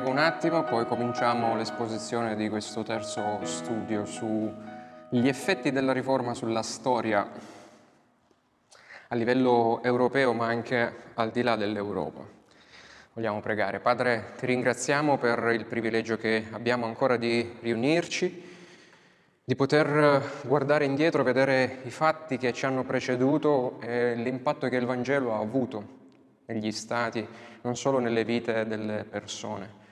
prego un attimo, poi cominciamo l'esposizione di questo terzo studio sugli effetti della riforma sulla storia a livello europeo, ma anche al di là dell'Europa. Vogliamo pregare. Padre, ti ringraziamo per il privilegio che abbiamo ancora di riunirci, di poter guardare indietro, vedere i fatti che ci hanno preceduto e l'impatto che il Vangelo ha avuto negli stati, non solo nelle vite delle persone.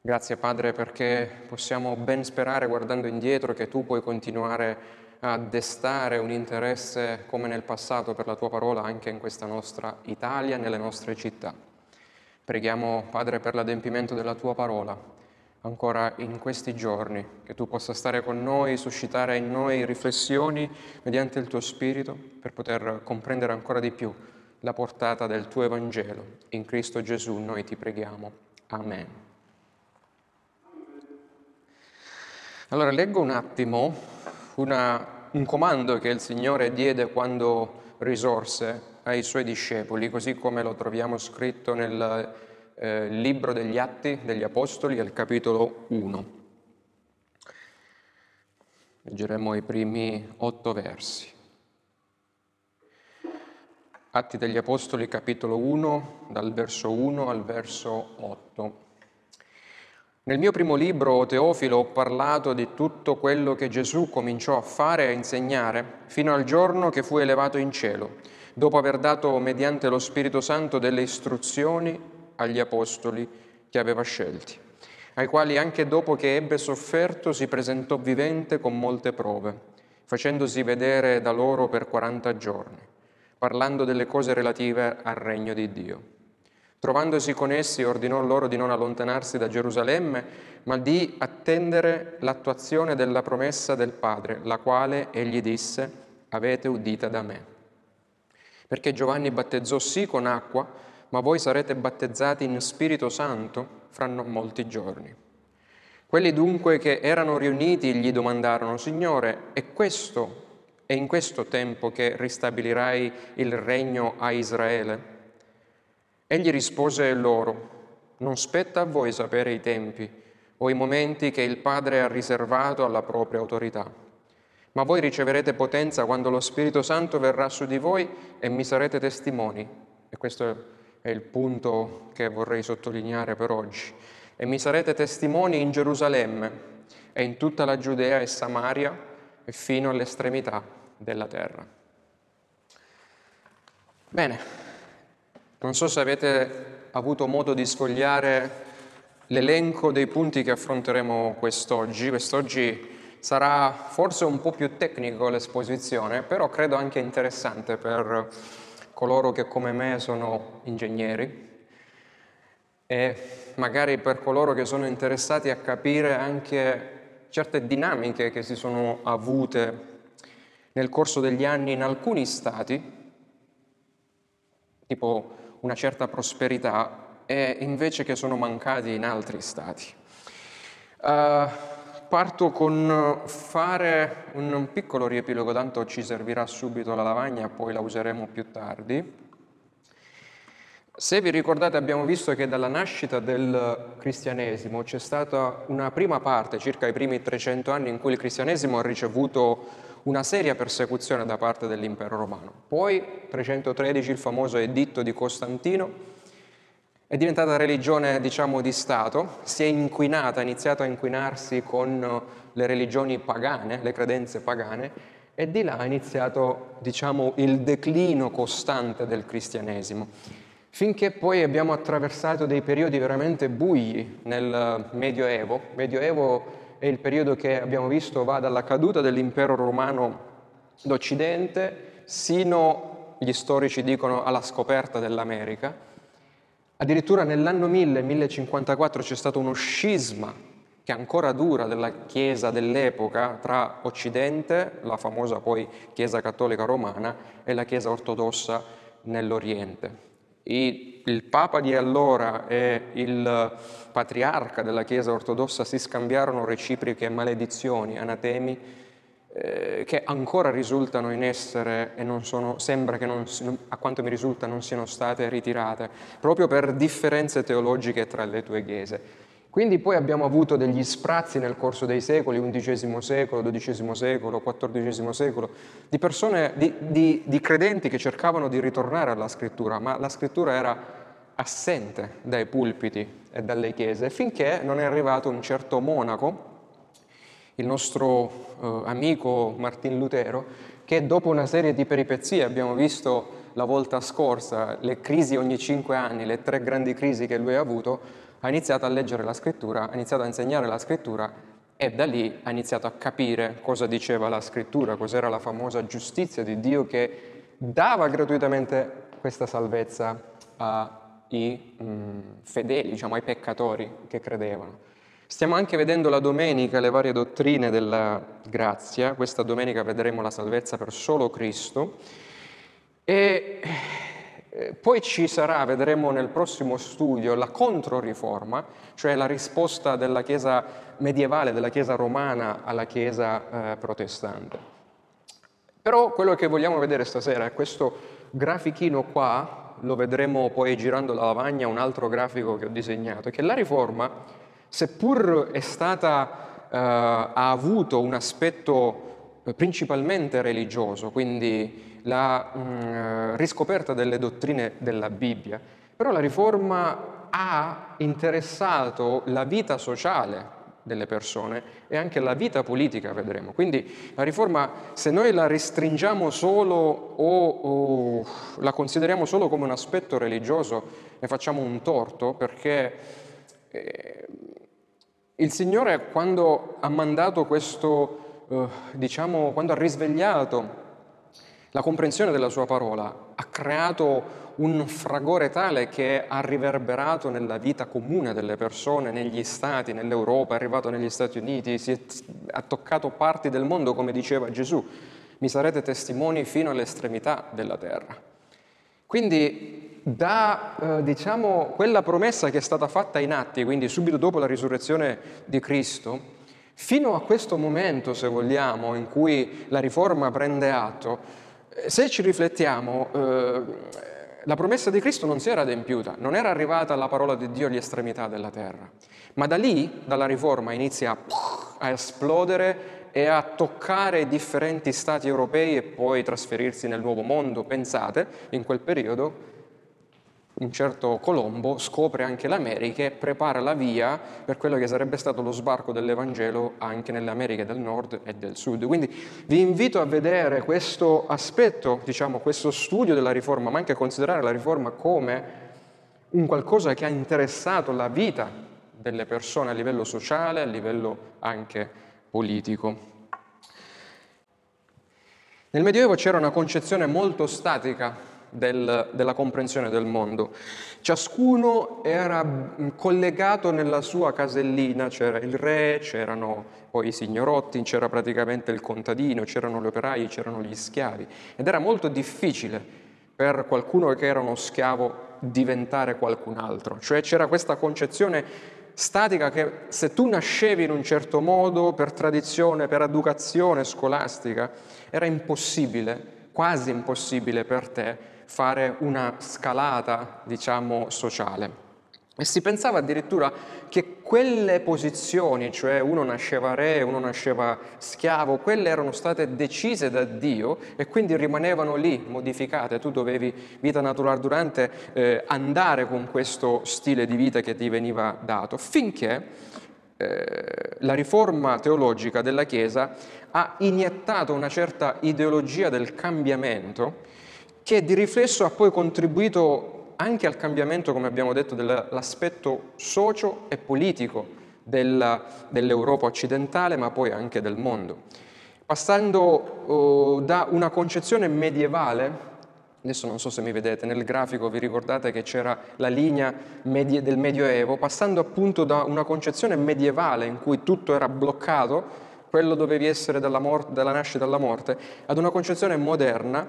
Grazie Padre, perché possiamo ben sperare, guardando indietro, che Tu puoi continuare a destare un interesse come nel passato per la Tua parola anche in questa nostra Italia, nelle nostre città. Preghiamo Padre per l'adempimento della Tua parola, ancora in questi giorni, che Tu possa stare con noi, suscitare in noi riflessioni mediante il Tuo Spirito per poter comprendere ancora di più la portata del Tuo Evangelo. In Cristo Gesù noi ti preghiamo. Amen. Allora, leggo un attimo un comando che il Signore diede quando risorse ai Suoi discepoli, così come lo troviamo scritto nel libro degli Atti degli Apostoli, al capitolo 1. Leggeremo i primi 8 versi. Atti degli Apostoli, capitolo 1, dal verso 1 al verso 8. Nel mio primo libro, Teofilo, ho parlato di tutto quello che Gesù cominciò a fare e a insegnare fino al giorno che fu elevato in cielo, dopo aver dato mediante lo Spirito Santo delle istruzioni agli Apostoli che aveva scelti, ai quali anche dopo che ebbe sofferto si presentò vivente con molte prove, facendosi vedere da loro per 40 giorni. Parlando delle cose relative al regno di Dio. Trovandosi con essi, ordinò loro di non allontanarsi da Gerusalemme, ma di attendere l'attuazione della promessa del Padre, la quale egli disse: «Avete udita da me». Perché Giovanni battezzò sì con acqua, ma voi sarete battezzati in Spirito Santo fra non molti giorni. Quelli dunque che erano riuniti gli domandarono: «Signore, è questo? È in questo tempo che ristabilirai il regno a Israele?» Egli rispose loro: «Non spetta a voi sapere i tempi o i momenti che il Padre ha riservato alla propria autorità, ma voi riceverete potenza quando lo Spirito Santo verrà su di voi e mi sarete testimoni». E questo è il punto che vorrei sottolineare per oggi. «E mi sarete testimoni in Gerusalemme e in tutta la Giudea e Samaria e fino all'estremità della terra». Bene, non so se avete avuto modo di sfogliare l'elenco dei punti che affronteremo quest'oggi. Quest'oggi sarà forse un po' più tecnico l'esposizione, però credo anche interessante per coloro che come me sono ingegneri e magari per coloro che sono interessati a capire anche certe dinamiche che si sono avute nel corso degli anni in alcuni stati, tipo una certa prosperità, e invece che sono mancati in altri stati. Parto con fare un piccolo riepilogo, tanto ci servirà subito la lavagna, poi la useremo più tardi. Se vi ricordate, abbiamo visto che dalla nascita del cristianesimo c'è stata una prima parte, circa i primi 300 anni, in cui il cristianesimo ha ricevuto una seria persecuzione da parte dell'impero romano. Poi, 313, il famoso editto di Costantino, è diventata religione, di Stato, si è inquinata, ha iniziato a inquinarsi con le religioni pagane, le credenze pagane, e di là è iniziato, il declino costante del cristianesimo. Finché poi abbiamo attraversato dei periodi veramente bui nel Medioevo. Il Medioevo è il periodo che abbiamo visto va dalla caduta dell'impero romano d'Occidente sino, gli storici dicono, alla scoperta dell'America. Addirittura nell'anno 1000, 1054, c'è stato uno scisma che ancora dura della Chiesa dell'epoca tra Occidente, la famosa poi Chiesa cattolica romana, e la Chiesa ortodossa nell'Oriente. Il Papa di allora e il patriarca della Chiesa ortodossa si scambiarono reciproche maledizioni, anatemi, che ancora risultano in essere e non sono, sembra che non, a quanto mi risulta non siano state ritirate, proprio per differenze teologiche tra le due chiese. Quindi poi abbiamo avuto degli sprazzi nel corso dei secoli, XI secolo, XII secolo, XIV secolo, di persone, di credenti che cercavano di ritornare alla scrittura, ma la scrittura era assente dai pulpiti e dalle chiese, finché non è arrivato un certo monaco, il nostro amico Martin Lutero, che dopo una serie di peripezie, abbiamo visto la volta scorsa, le crisi ogni 5 anni, le 3 grandi crisi che lui ha avuto, ha iniziato a leggere la scrittura, ha iniziato a insegnare la scrittura e da lì ha iniziato a capire cosa diceva la scrittura, cos'era la famosa giustizia di Dio che dava gratuitamente questa salvezza ai fedeli, diciamo ai peccatori che credevano. Stiamo anche vedendo la domenica le varie dottrine della grazia, questa domenica vedremo la salvezza per solo Cristo e poi ci sarà, vedremo nel prossimo studio, la Controriforma, cioè la risposta della Chiesa medievale, della Chiesa romana alla Chiesa protestante. Però quello che vogliamo vedere stasera è questo grafichino qua, lo vedremo poi girando la lavagna, un altro grafico che ho disegnato, che la Riforma, seppur è stata, ha avuto un aspetto principalmente religioso, quindi la riscoperta delle dottrine della Bibbia, però la Riforma ha interessato la vita sociale delle persone e anche la vita politica, vedremo. Quindi la Riforma, se noi la restringiamo solo o la consideriamo solo come un aspetto religioso, ne facciamo un torto, perché il Signore, quando ha mandato questo, quando ha risvegliato la comprensione della sua parola, ha creato un fragore tale che ha riverberato nella vita comune delle persone, negli stati, nell'Europa, è arrivato negli Stati Uniti, ha toccato parti del mondo, come diceva Gesù, mi sarete testimoni fino all'estremità della terra. Quindi da quella promessa che è stata fatta in Atti, quindi subito dopo la risurrezione di Cristo, fino a questo momento, se vogliamo, in cui la Riforma prende atto, se ci riflettiamo, la promessa di Cristo non si era adempiuta, non era arrivata la parola di Dio agli estremità della terra, ma da lì, dalla Riforma, inizia a esplodere e a toccare differenti stati europei e poi trasferirsi nel nuovo mondo. Pensate, in quel periodo, un certo Colombo scopre anche l'America e prepara la via per quello che sarebbe stato lo sbarco dell'Evangelo anche nelle Americhe del Nord e del Sud. Quindi vi invito a vedere questo aspetto, diciamo, questo studio della Riforma, ma anche a considerare la Riforma come un qualcosa che ha interessato la vita delle persone a livello sociale, a livello anche politico. Nel Medioevo c'era una concezione molto statica della comprensione del mondo. Ciascuno era collegato nella sua casellina, c'era il re, c'erano poi i signorotti, c'era praticamente il contadino, c'erano gli operai, c'erano gli schiavi, ed era molto difficile per qualcuno che era uno schiavo diventare qualcun altro, cioè c'era questa concezione statica che se tu nascevi in un certo modo per tradizione, per educazione scolastica, era impossibile, quasi impossibile per te fare una scalata, diciamo, sociale. E si pensava addirittura che quelle posizioni, cioè uno nasceva re, uno nasceva schiavo, quelle erano state decise da Dio e quindi rimanevano lì, modificate. Tu dovevi, vita naturale durante, andare con questo stile di vita che ti veniva dato, finché la riforma teologica della Chiesa ha iniettato una certa ideologia del cambiamento che di riflesso ha poi contribuito anche al cambiamento, come abbiamo detto, dell'aspetto socio e politico dell'Europa occidentale, ma poi anche del mondo. Passando da una concezione medievale, adesso non so se mi vedete, nel grafico vi ricordate che c'era la linea del Medioevo, passando appunto da una concezione medievale in cui tutto era bloccato, quello dovevi essere dalla nascita alla morte, ad una concezione moderna,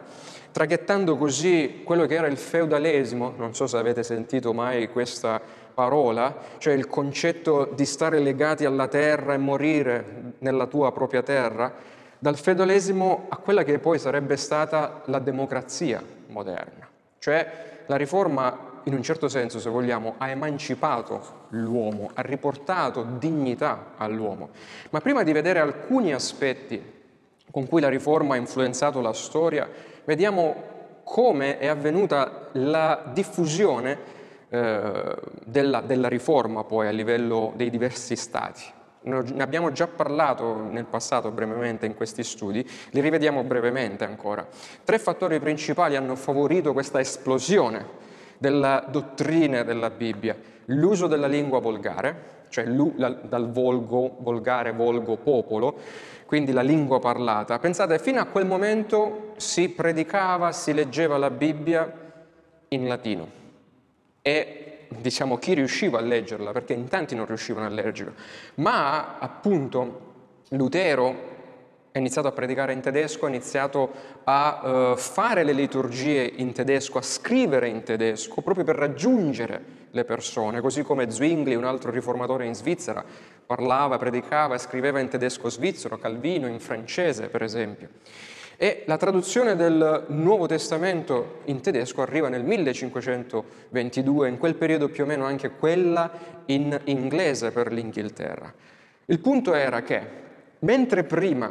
traghettando così quello che era il feudalesimo, non so se avete sentito mai questa parola, cioè il concetto di stare legati alla terra e morire nella tua propria terra, dal feudalesimo a quella che poi sarebbe stata la democrazia moderna. Cioè la Riforma in un certo senso, se vogliamo, ha emancipato l'uomo, ha riportato dignità all'uomo. Ma prima di vedere alcuni aspetti con cui la Riforma ha influenzato la storia, vediamo come è avvenuta la diffusione della Riforma poi a livello dei diversi stati. Ne abbiamo già parlato nel passato brevemente in questi studi, li rivediamo brevemente ancora. Tre fattori principali hanno favorito questa esplosione della dottrina della Bibbia: l'uso della lingua volgare, cioè dal volgo, volgare, volgo, popolo, quindi la lingua parlata. Pensate, fino a quel momento si predicava, si leggeva la Bibbia in latino e diciamo chi riusciva a leggerla, perché in tanti non riuscivano a leggerla, ma appunto Lutero ha iniziato a predicare in tedesco, ha iniziato a fare le liturgie in tedesco, a scrivere in tedesco proprio per raggiungere le persone, così come Zwingli, un altro riformatore in Svizzera, parlava, predicava e scriveva in tedesco svizzero, Calvino in francese per esempio. E la traduzione del Nuovo Testamento in tedesco arriva nel 1522, in quel periodo più o meno anche quella in inglese per l'Inghilterra. Il punto era che, mentre prima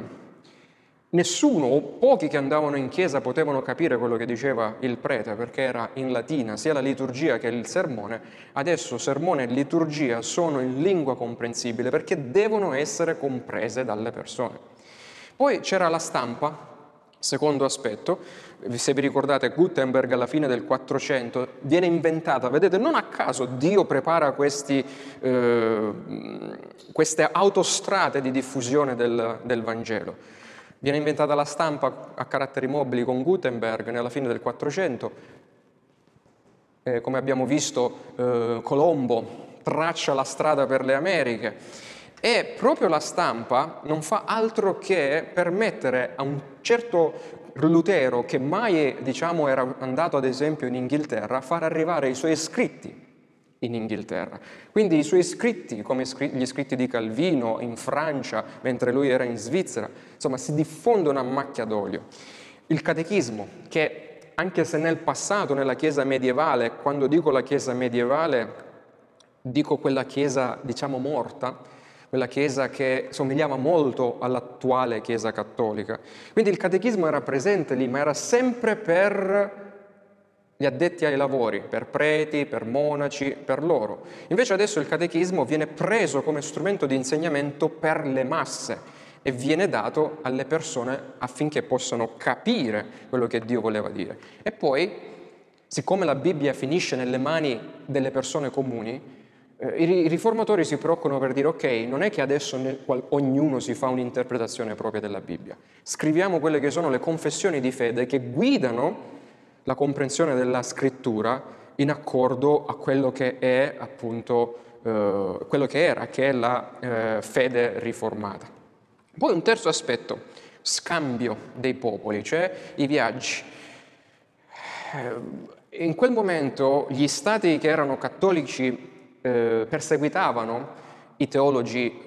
nessuno o pochi che andavano in chiesa potevano capire quello che diceva il prete perché era in latina, sia la liturgia che il sermone, adesso sermone e liturgia sono in lingua comprensibile perché devono essere comprese dalle persone. Poi c'era la stampa. Secondo aspetto, se vi ricordate, Gutenberg alla fine del 400 viene inventata, vedete, non a caso Dio prepara queste autostrade di diffusione del Vangelo. Viene inventata la stampa a caratteri mobili con Gutenberg nella fine del 400, come abbiamo visto Colombo traccia la strada per le Americhe. E proprio la stampa non fa altro che permettere a un certo Lutero, che mai era andato ad esempio in Inghilterra, far arrivare i suoi scritti in Inghilterra. Quindi i suoi scritti, come gli scritti di Calvino in Francia, mentre lui era in Svizzera, insomma si diffondono a macchia d'olio. Il catechismo, che anche se nel passato, nella Chiesa medievale, quando dico la Chiesa medievale, dico quella Chiesa morta, quella Chiesa che somigliava molto all'attuale Chiesa cattolica. Quindi il catechismo era presente lì, ma era sempre per gli addetti ai lavori, per preti, per monaci, per loro. Invece adesso il catechismo viene preso come strumento di insegnamento per le masse e viene dato alle persone affinché possano capire quello che Dio voleva dire. E poi, siccome la Bibbia finisce nelle mani delle persone comuni, i riformatori si preoccupano per dire: ok, non è che adesso ognuno si fa un'interpretazione propria della Bibbia, scriviamo quelle che sono le confessioni di fede che guidano la comprensione della scrittura in accordo a quello che è appunto che è la fede riformata. Poi un terzo aspetto, scambio dei popoli, cioè i viaggi. In quel momento gli stati che erano cattolici perseguitavano i teologi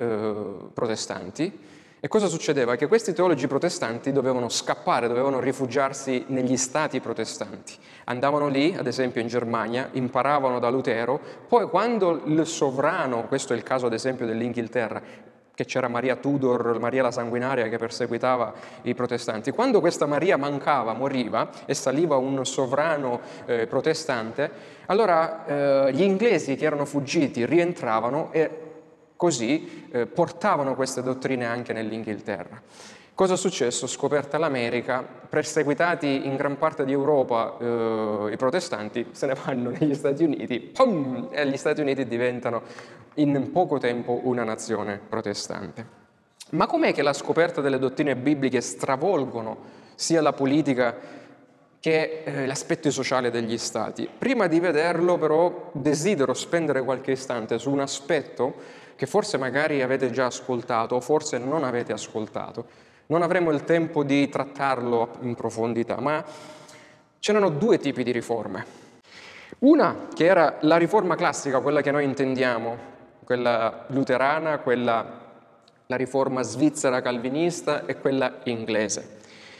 protestanti, e cosa succedeva? Che questi teologi protestanti dovevano scappare, dovevano rifugiarsi negli stati protestanti. Andavano lì, ad esempio in Germania, imparavano da Lutero, poi quando il sovrano, questo è il caso ad esempio dell'Inghilterra, che c'era Maria Tudor, Maria la Sanguinaria che perseguitava i protestanti, quando questa Maria mancava, moriva e saliva un sovrano protestante, allora gli inglesi che erano fuggiti rientravano e così portavano queste dottrine anche nell'Inghilterra. Cosa è successo? Scoperta l'America, perseguitati in gran parte di Europa i protestanti, se ne vanno negli Stati Uniti, pum, e gli Stati Uniti diventano in poco tempo una nazione protestante. Ma com'è che la scoperta delle dottrine bibliche stravolgono sia la politica che l'aspetto sociale degli stati? Prima di vederlo però desidero spendere qualche istante su un aspetto che forse magari avete già ascoltato o forse non avete ascoltato. Non avremo il tempo di trattarlo in profondità, ma c'erano due tipi di riforme. Una che era la riforma classica, quella che noi intendiamo, quella luterana, la riforma svizzera calvinista e quella inglese.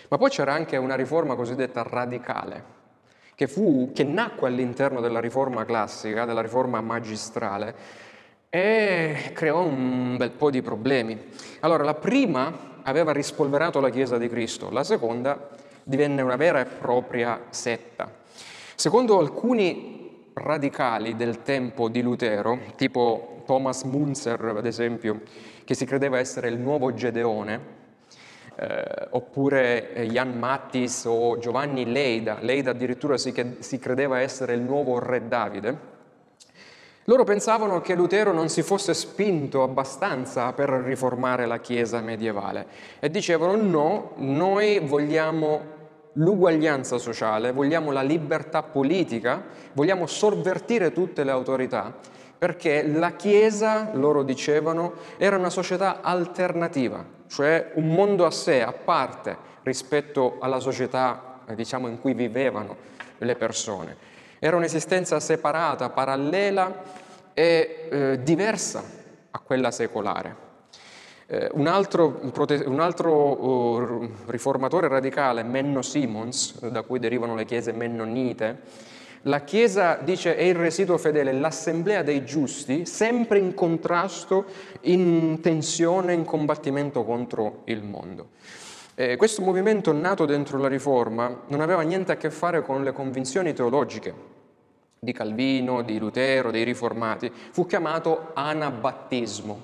Ma poi c'era anche una riforma cosiddetta radicale, che nacque all'interno della riforma classica, della riforma magistrale, e creò un bel po' di problemi. Allora, la prima aveva rispolverato la Chiesa di Cristo, la seconda divenne una vera e propria setta. Secondo alcuni radicali del tempo di Lutero, tipo Thomas Munzer, ad esempio, che si credeva essere il nuovo Gedeone, oppure Jan Mattis o Giovanni Leida addirittura si credeva essere il nuovo re Davide. Loro pensavano che Lutero non si fosse spinto abbastanza per riformare la Chiesa medievale e dicevano: no, noi vogliamo l'uguaglianza sociale, vogliamo la libertà politica, vogliamo sovvertire tutte le autorità, perché la Chiesa, loro dicevano, era una società alternativa, cioè un mondo a sé, a parte, rispetto alla società, diciamo, in cui vivevano le persone. Era un'esistenza separata, parallela e diversa a quella secolare. Un altro riformatore radicale, Menno Simons, da cui derivano le chiese mennonite, la Chiesa, dice, è il residuo fedele, l'assemblea dei giusti, sempre in contrasto, in tensione, in combattimento contro il mondo. Questo movimento nato dentro la Riforma non aveva niente a che fare con le convinzioni teologiche di Calvino, di Lutero, dei riformati. Fu chiamato anabattismo.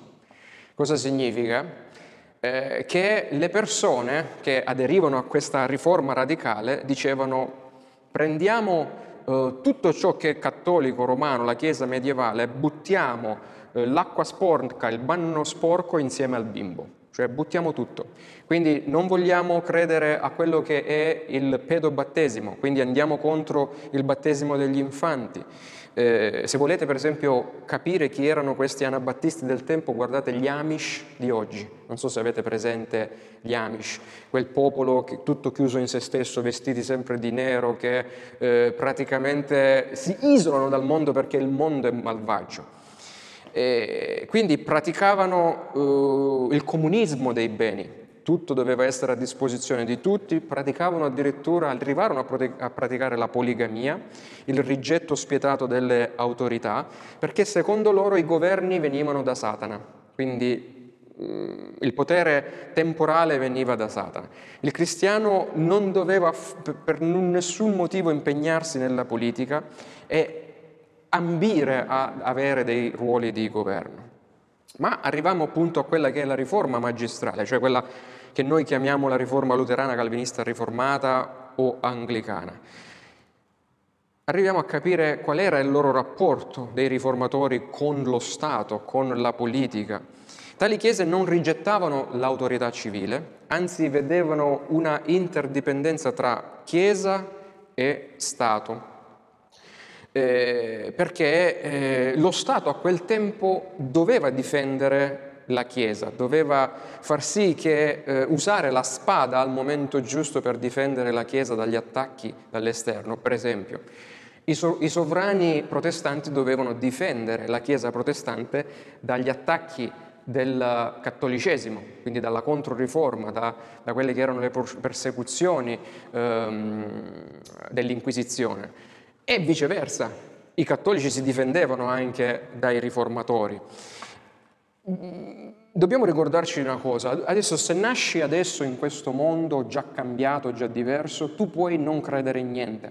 Cosa significa? Che le persone che aderivano a questa riforma radicale dicevano: prendiamo tutto ciò che è cattolico, romano, la Chiesa medievale, buttiamo l'acqua sporca, il bagno sporco insieme al bimbo, cioè buttiamo tutto. Quindi non vogliamo credere a quello che è il pedobattesimo, quindi andiamo contro il battesimo degli infanti. Se volete, per esempio, capire chi erano questi anabattisti del tempo, guardate gli Amish di oggi. Non so se avete presente gli Amish, quel popolo che tutto chiuso in se stesso, vestiti sempre di nero, che praticamente si isolano dal mondo perché il mondo è malvagio. E quindi praticavano il comunismo dei beni. Tutto doveva essere a disposizione di tutti, praticavano addirittura, arrivarono a praticare la poligamia, il rigetto spietato delle autorità, perché secondo loro i governi venivano da Satana, quindi il potere temporale veniva da Satana. Il cristiano non doveva per nessun motivo impegnarsi nella politica e ambire a avere dei ruoli di governo. Ma arriviamo appunto a quella che è la riforma magistrale, cioè quella che noi chiamiamo la riforma luterana, calvinista, riformata o anglicana. Arriviamo a capire qual era il loro rapporto dei riformatori con lo Stato, con la politica. Tali chiese non rigettavano l'autorità civile, anzi vedevano una interdipendenza tra Chiesa e Stato. Perché lo Stato a quel tempo doveva difendere la Chiesa, doveva far sì che usare la spada al momento giusto per difendere la Chiesa dagli attacchi dall'esterno. Per esempio, i sovrani protestanti dovevano difendere la Chiesa protestante dagli attacchi del cattolicesimo, quindi dalla Controriforma, da quelle che erano le persecuzioni dell'Inquisizione. E viceversa, i cattolici si difendevano anche dai riformatori. Dobbiamo ricordarci una cosa: adesso, se nasci adesso in questo mondo già cambiato, già diverso, tu puoi non credere in niente,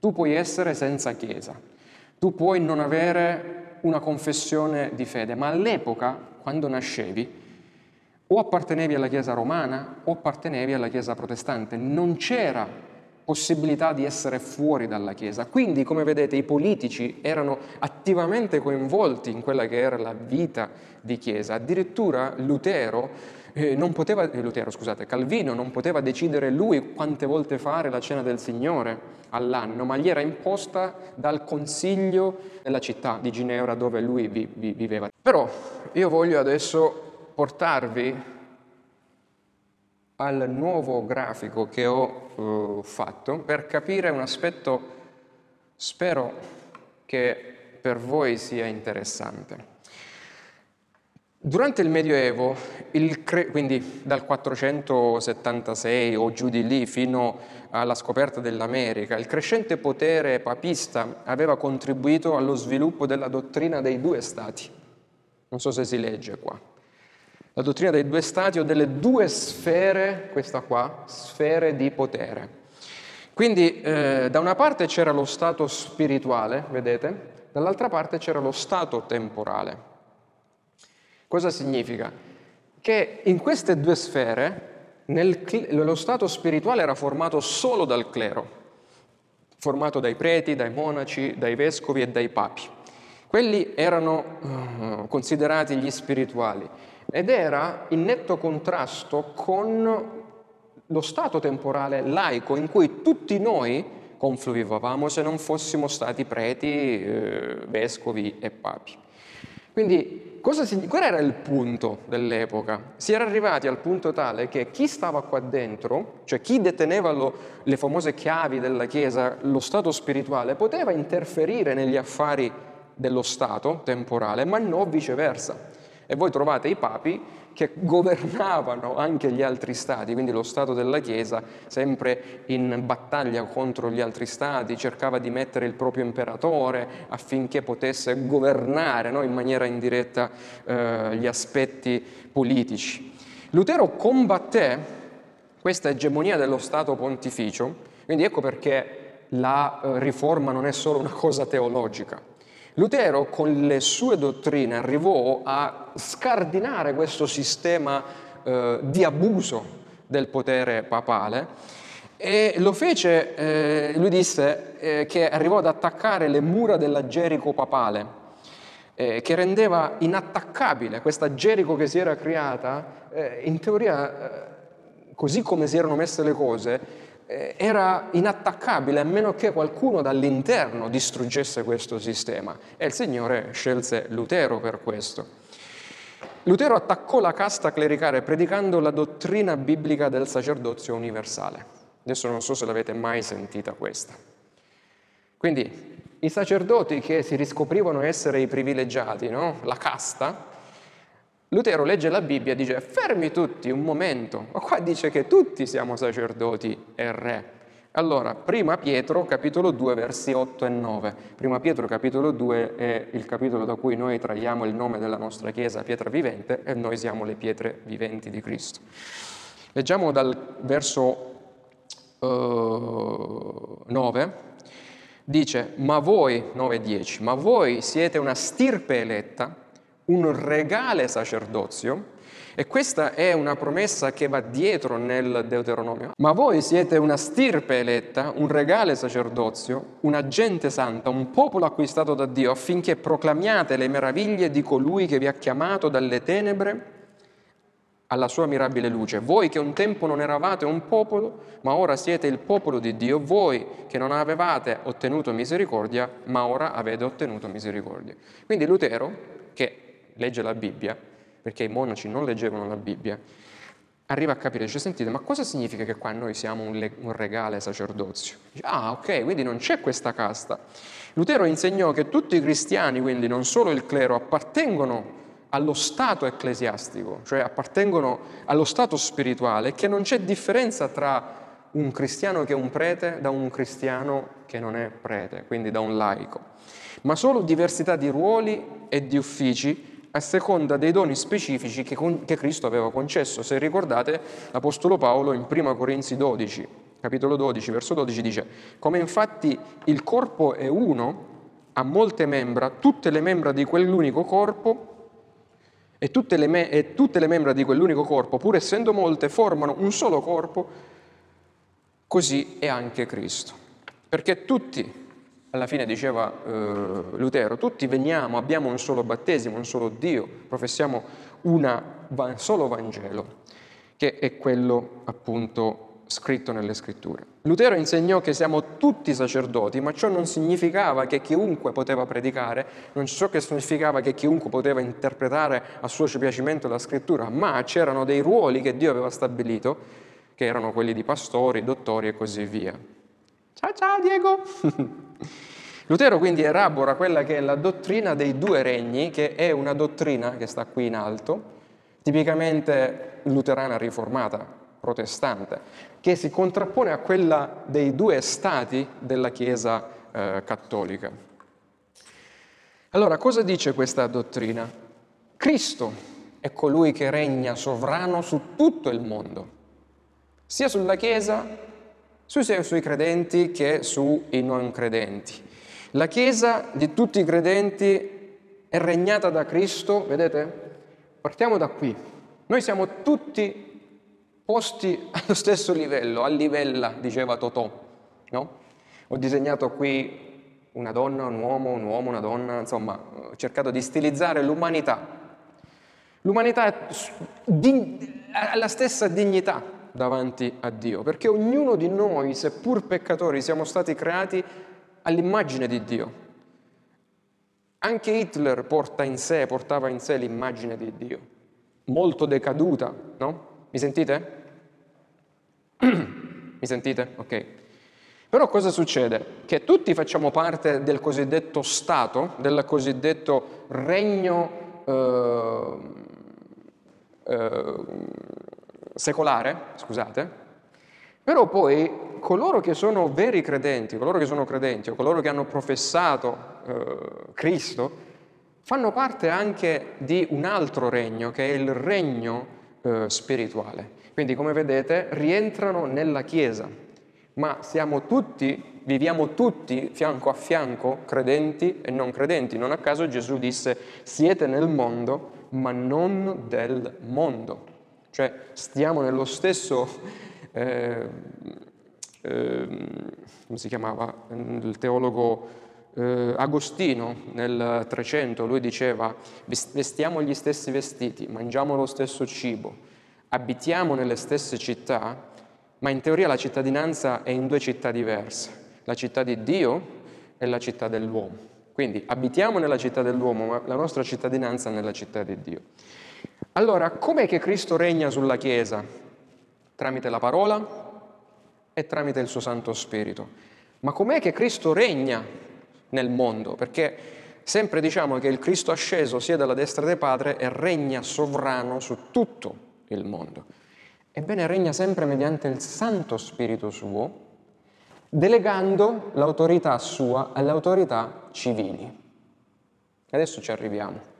tu puoi essere senza Chiesa, tu puoi non avere una confessione di fede, ma all'epoca, quando nascevi, o appartenevi alla Chiesa romana o appartenevi alla Chiesa protestante, non c'era possibilità di essere fuori dalla Chiesa. Quindi, come vedete, i politici erano attivamente coinvolti in quella che era la vita di Chiesa. Addirittura Calvino non poteva decidere lui quante volte fare la cena del Signore all'anno, ma gli era imposta dal consiglio della città di Ginevra dove lui viveva. Però io voglio adesso portarvi al nuovo grafico che ho fatto per capire un aspetto, spero, che per voi sia interessante. Durante il Medioevo, quindi dal 476 o giù di lì fino alla scoperta dell'America, il crescente potere papista aveva contribuito allo sviluppo della dottrina dei due stati. Non so se si legge qua. La dottrina dei due stati o delle due sfere, questa qua, sfere di potere. Quindi da una parte c'era lo stato spirituale, vedete, dall'altra parte c'era lo stato temporale. Cosa significa? Che in queste due sfere lo stato spirituale era formato solo dal clero, formato dai preti, dai monaci, dai vescovi e dai papi. Quelli erano considerati gli spirituali ed era in netto contrasto con lo stato temporale laico in cui tutti noi confluivavamo se non fossimo stati preti, vescovi e papi. Quindi, qual era il punto dell'epoca? Si era arrivati al punto tale che chi stava qua dentro, cioè chi deteneva le famose chiavi della Chiesa, lo stato spirituale, poteva interferire negli affari dello stato temporale, ma non viceversa. E voi trovate i papi che governavano anche gli altri stati, quindi lo stato della Chiesa sempre in battaglia contro gli altri stati, cercava di mettere il proprio imperatore affinché potesse governare, no, in maniera indiretta gli aspetti politici. Lutero combatté questa egemonia dello stato pontificio, quindi ecco perché la riforma non è solo una cosa teologica. Lutero con le sue dottrine arrivò a scardinare questo sistema di abuso del potere papale e lo fece, lui disse che arrivò ad attaccare le mura della Gerico papale che rendeva inattaccabile questa Gerico che si era creata, in teoria così come si erano messe le cose era inattaccabile a meno che qualcuno dall'interno distruggesse questo sistema e il Signore scelse Lutero per questo. Lutero attaccò la casta clericale predicando la dottrina biblica del sacerdozio universale. Adesso non so se l'avete mai sentita questa. Quindi i sacerdoti che si riscoprivano essere i privilegiati, no? La casta. Lutero legge la Bibbia e dice fermi tutti un momento, ma qua dice che tutti siamo sacerdoti e re. Allora, prima Pietro capitolo 2 versi 8 e 9. Prima Pietro capitolo 2 è il capitolo da cui noi traiamo il nome della nostra chiesa, pietra vivente, e noi siamo le pietre viventi di Cristo. Leggiamo dal verso 9, dice 9:10, ma voi siete una stirpe eletta, un regale sacerdozio, e questa è una promessa che va dietro nel Deuteronomio. Ma voi siete una stirpe eletta, un regale sacerdozio, una gente santa, un popolo acquistato da Dio, affinché proclamiate le meraviglie di colui che vi ha chiamato dalle tenebre alla sua mirabile luce. Voi che un tempo non eravate un popolo, ma ora siete il popolo di Dio. Voi che non avevate ottenuto misericordia, ma ora avete ottenuto misericordia. Quindi Lutero, che legge la Bibbia, perché i monaci non leggevano la Bibbia, arriva a capire, dice, sentite, ma cosa significa che qua noi siamo un regale sacerdozio? Dice, ah, ok, quindi non c'è questa casta. Lutero insegnò che tutti i cristiani, quindi non solo il clero, appartengono allo stato ecclesiastico, cioè appartengono allo stato spirituale, che non c'è differenza tra un cristiano che è un prete da un cristiano che non è prete, quindi da un laico, ma solo diversità di ruoli e di uffici a seconda dei doni specifici che Cristo aveva concesso. Se ricordate, l'Apostolo Paolo in 1 Corinzi 12, capitolo 12, verso 12, dice «Come infatti il corpo è uno, ha molte membra, tutte le membra di quell'unico corpo, e tutte le membra di quell'unico corpo, pur essendo molte, formano un solo corpo, così è anche Cristo». Perché tutti, alla fine diceva Lutero, tutti veniamo, abbiamo un solo battesimo, un solo Dio, professiamo un solo Vangelo, che è quello appunto scritto nelle Scritture. Lutero insegnò che siamo tutti sacerdoti, ma ciò non significava che chiunque poteva predicare, non ciò che significava che chiunque poteva interpretare a suo piacimento la Scrittura, ma c'erano dei ruoli che Dio aveva stabilito, che erano quelli di pastori, dottori e così via. Ciao Diego! Lutero quindi elabora quella che è la dottrina dei due regni, che è una dottrina che sta qui in alto, tipicamente luterana riformata, protestante, che si contrappone a quella dei due stati della Chiesa cattolica. Allora, cosa dice questa dottrina? Cristo è colui che regna sovrano su tutto il mondo, sia sulla Chiesa, sia sui credenti che sui non credenti. La Chiesa di tutti i credenti è regnata da Cristo, vedete? Partiamo da qui. Noi siamo tutti posti allo stesso livello, a livella, diceva Totò, no? Ho disegnato qui una donna, un uomo, una donna, insomma, ho cercato di stilizzare l'umanità. L'umanità ha la stessa dignità davanti a Dio, perché ognuno di noi, seppur peccatori, siamo stati creati all'immagine di Dio. Anche Hitler portava in sé l'immagine di Dio, molto decaduta, no? Mi sentite? Mi sentite? Ok. Però cosa succede? Che tutti facciamo parte del cosiddetto Stato, del cosiddetto regno secolare, scusate, però poi coloro che sono veri credenti, coloro che sono credenti o coloro che hanno professato Cristo, fanno parte anche di un altro regno, che è il regno spirituale. Quindi, come vedete, rientrano nella Chiesa, ma viviamo tutti fianco a fianco, credenti e non credenti. Non a caso Gesù disse: siete nel mondo, ma non del mondo. Cioè, stiamo nello stesso, come si chiamava il teologo Agostino nel 300, lui diceva: vestiamo gli stessi vestiti, mangiamo lo stesso cibo, abitiamo nelle stesse città, ma in teoria la cittadinanza è in due città diverse, la città di Dio e la città dell'uomo. Quindi abitiamo nella città dell'uomo, ma la nostra cittadinanza è nella città di Dio. Allora, com'è che Cristo regna sulla Chiesa? Tramite la parola e tramite il suo Santo Spirito. Ma com'è che Cristo regna nel mondo? Perché sempre diciamo che il Cristo asceso siede alla destra del Padre e regna sovrano su tutto il mondo. Ebbene, regna sempre mediante il Santo Spirito suo, delegando l'autorità sua alle autorità civili. Adesso ci arriviamo.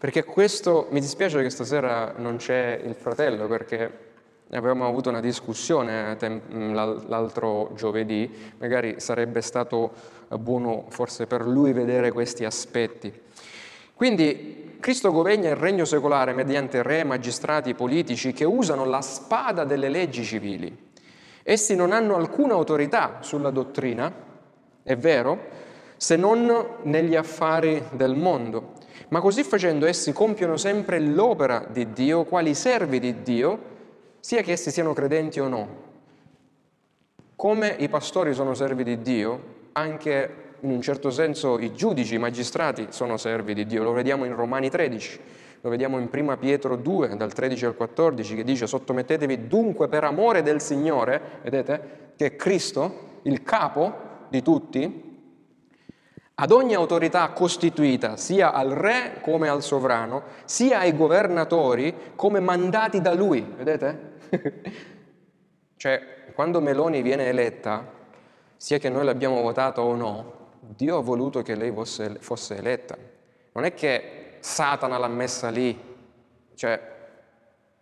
Perché questo, mi dispiace che stasera non c'è il fratello, perché avevamo avuto una discussione l'altro giovedì, magari sarebbe stato buono forse per lui vedere questi aspetti. Quindi Cristo governa il regno secolare mediante re, magistrati, politici che usano la spada delle leggi civili. Essi non hanno alcuna autorità sulla dottrina, è vero, se non negli affari del mondo. Ma così facendo essi compiono sempre l'opera di Dio, quali servi di Dio, sia che essi siano credenti o no. Come i pastori sono servi di Dio, anche in un certo senso i giudici, i magistrati sono servi di Dio. Lo vediamo in Romani 13, lo vediamo in 1 Pietro 2, dal 13 al 14, che dice: «Sottomettetevi dunque per amore del Signore», vedete, che è Cristo, il capo di tutti, ad ogni autorità costituita, sia al re come al sovrano, sia ai governatori come mandati da lui, vedete? Cioè, quando Meloni viene eletta, sia che noi l'abbiamo votata o no, Dio ha voluto che lei fosse eletta. Non è che Satana l'ha messa lì, cioè,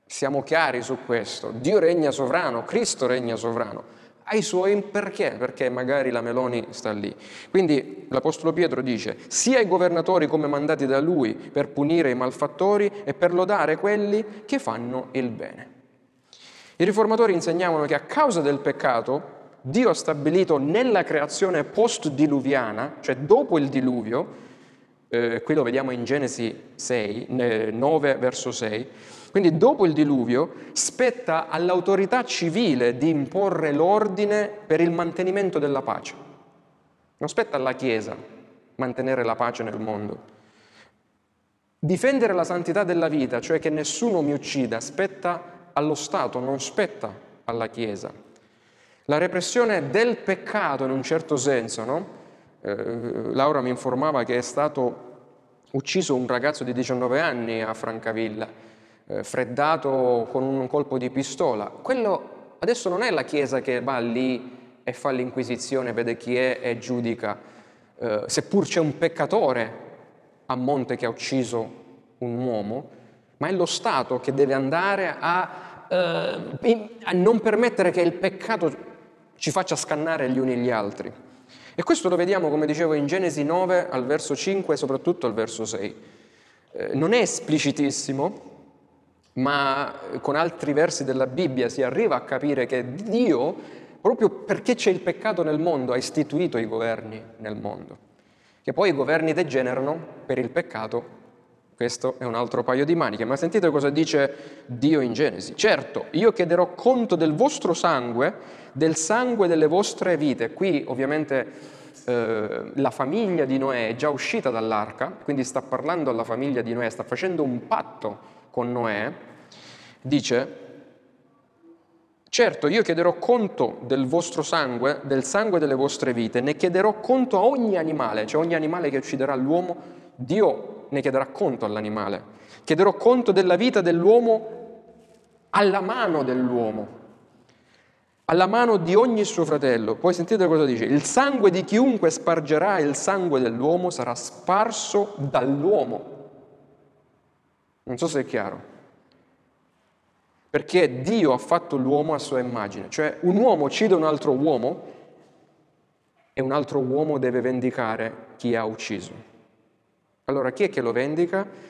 siamo chiari su questo. Dio regna sovrano, Cristo regna sovrano. Ai suoi perché? Perché magari la Meloni sta lì. Quindi l'Apostolo Pietro dice: sia i governatori come mandati da lui per punire i malfattori e per lodare quelli che fanno il bene. I riformatori insegnavano che a causa del peccato Dio ha stabilito nella creazione post-diluviana, cioè dopo il diluvio, qui lo vediamo in Genesi 9 verso 6, quindi dopo il diluvio spetta all'autorità civile di imporre l'ordine per il mantenimento della pace. Non spetta alla Chiesa mantenere la pace nel mondo. Difendere la santità della vita, cioè che nessuno mi uccida, spetta allo Stato, non spetta alla Chiesa. La repressione del peccato, in un certo senso, no? Laura mi informava che è stato ucciso un ragazzo di 19 anni a Francavilla, freddato con un colpo di pistola. Quello adesso non è la Chiesa che va lì e fa l'inquisizione, vede chi è e giudica. Seppur c'è un peccatore a monte che ha ucciso un uomo, ma è lo Stato che deve andare a non permettere che il peccato ci faccia scannare gli uni gli altri. E questo lo vediamo, come dicevo, in Genesi 9 al verso 5 e soprattutto al verso 6. Non è esplicitissimo, ma con altri versi della Bibbia si arriva a capire che Dio, proprio perché c'è il peccato nel mondo, ha istituito i governi nel mondo. Che poi i governi degenerano per il peccato, questo è un altro paio di maniche. Ma sentite cosa dice Dio in Genesi. Certo, io chiederò conto del vostro sangue, del sangue delle vostre vite. Qui ovviamente la famiglia di Noè è già uscita dall'arca, quindi sta parlando alla famiglia di Noè, sta facendo un patto con Noè. Dice, certo, io chiederò conto del vostro sangue, del sangue delle vostre vite, ne chiederò conto a ogni animale, cioè ogni animale che ucciderà l'uomo, Dio ne chiederà conto all'animale. Chiederò conto della vita dell'uomo alla mano dell'uomo, alla mano di ogni suo fratello. Poi sentite cosa dice: il sangue di chiunque spargerà il sangue dell'uomo sarà sparso dall'uomo. Non so se è chiaro, perché Dio ha fatto l'uomo a sua immagine, cioè un uomo uccide un altro uomo e un altro uomo deve vendicare chi ha ucciso. Allora, chi è che lo vendica?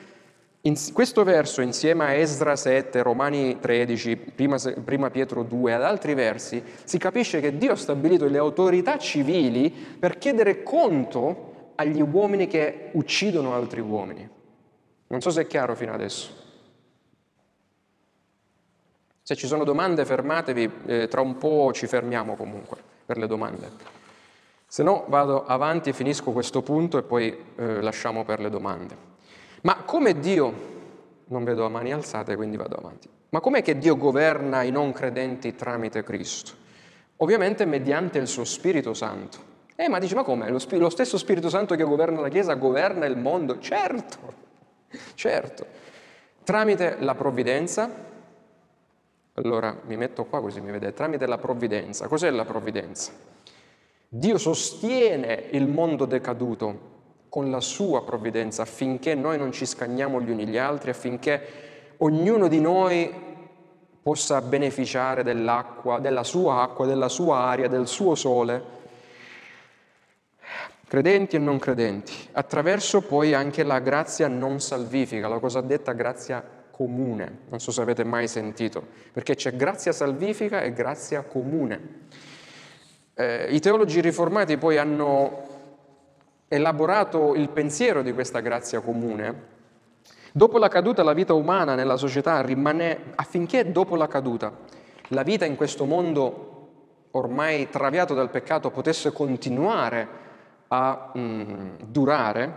In questo verso, insieme a Esdra 7, Romani 13, prima Pietro 2, ad altri versi, si capisce che Dio ha stabilito le autorità civili per chiedere conto agli uomini che uccidono altri uomini. Non so se è chiaro fino adesso. Se ci sono domande, fermatevi, tra un po' ci fermiamo comunque per le domande. Se no vado avanti e finisco questo punto e poi lasciamo per le domande. Ma come Dio, non vedo a mani alzate quindi vado avanti, ma com'è che Dio governa i non credenti tramite Cristo? Ovviamente mediante il suo Spirito Santo. Ma dici, ma come? Lo stesso Spirito Santo che governa la Chiesa governa il mondo? Certo. Tramite la provvidenza. Allora mi metto qua così mi vedete. Tramite la provvidenza. Cos'è la provvidenza? Dio sostiene il mondo decaduto con la sua provvidenza affinché noi non ci scagniamo gli uni gli altri, affinché ognuno di noi possa beneficiare dell'acqua, della sua acqua, della sua aria, del suo sole, credenti e non credenti, attraverso poi anche la grazia non salvifica, la cosiddetta grazia comune. Non so se avete mai sentito, perché c'è grazia salvifica e grazia comune. I teologi riformati poi hanno elaborato il pensiero di questa grazia comune. Dopo la caduta la vita umana nella società rimane, affinché dopo la caduta la vita in questo mondo ormai traviato dal peccato potesse continuare a durare,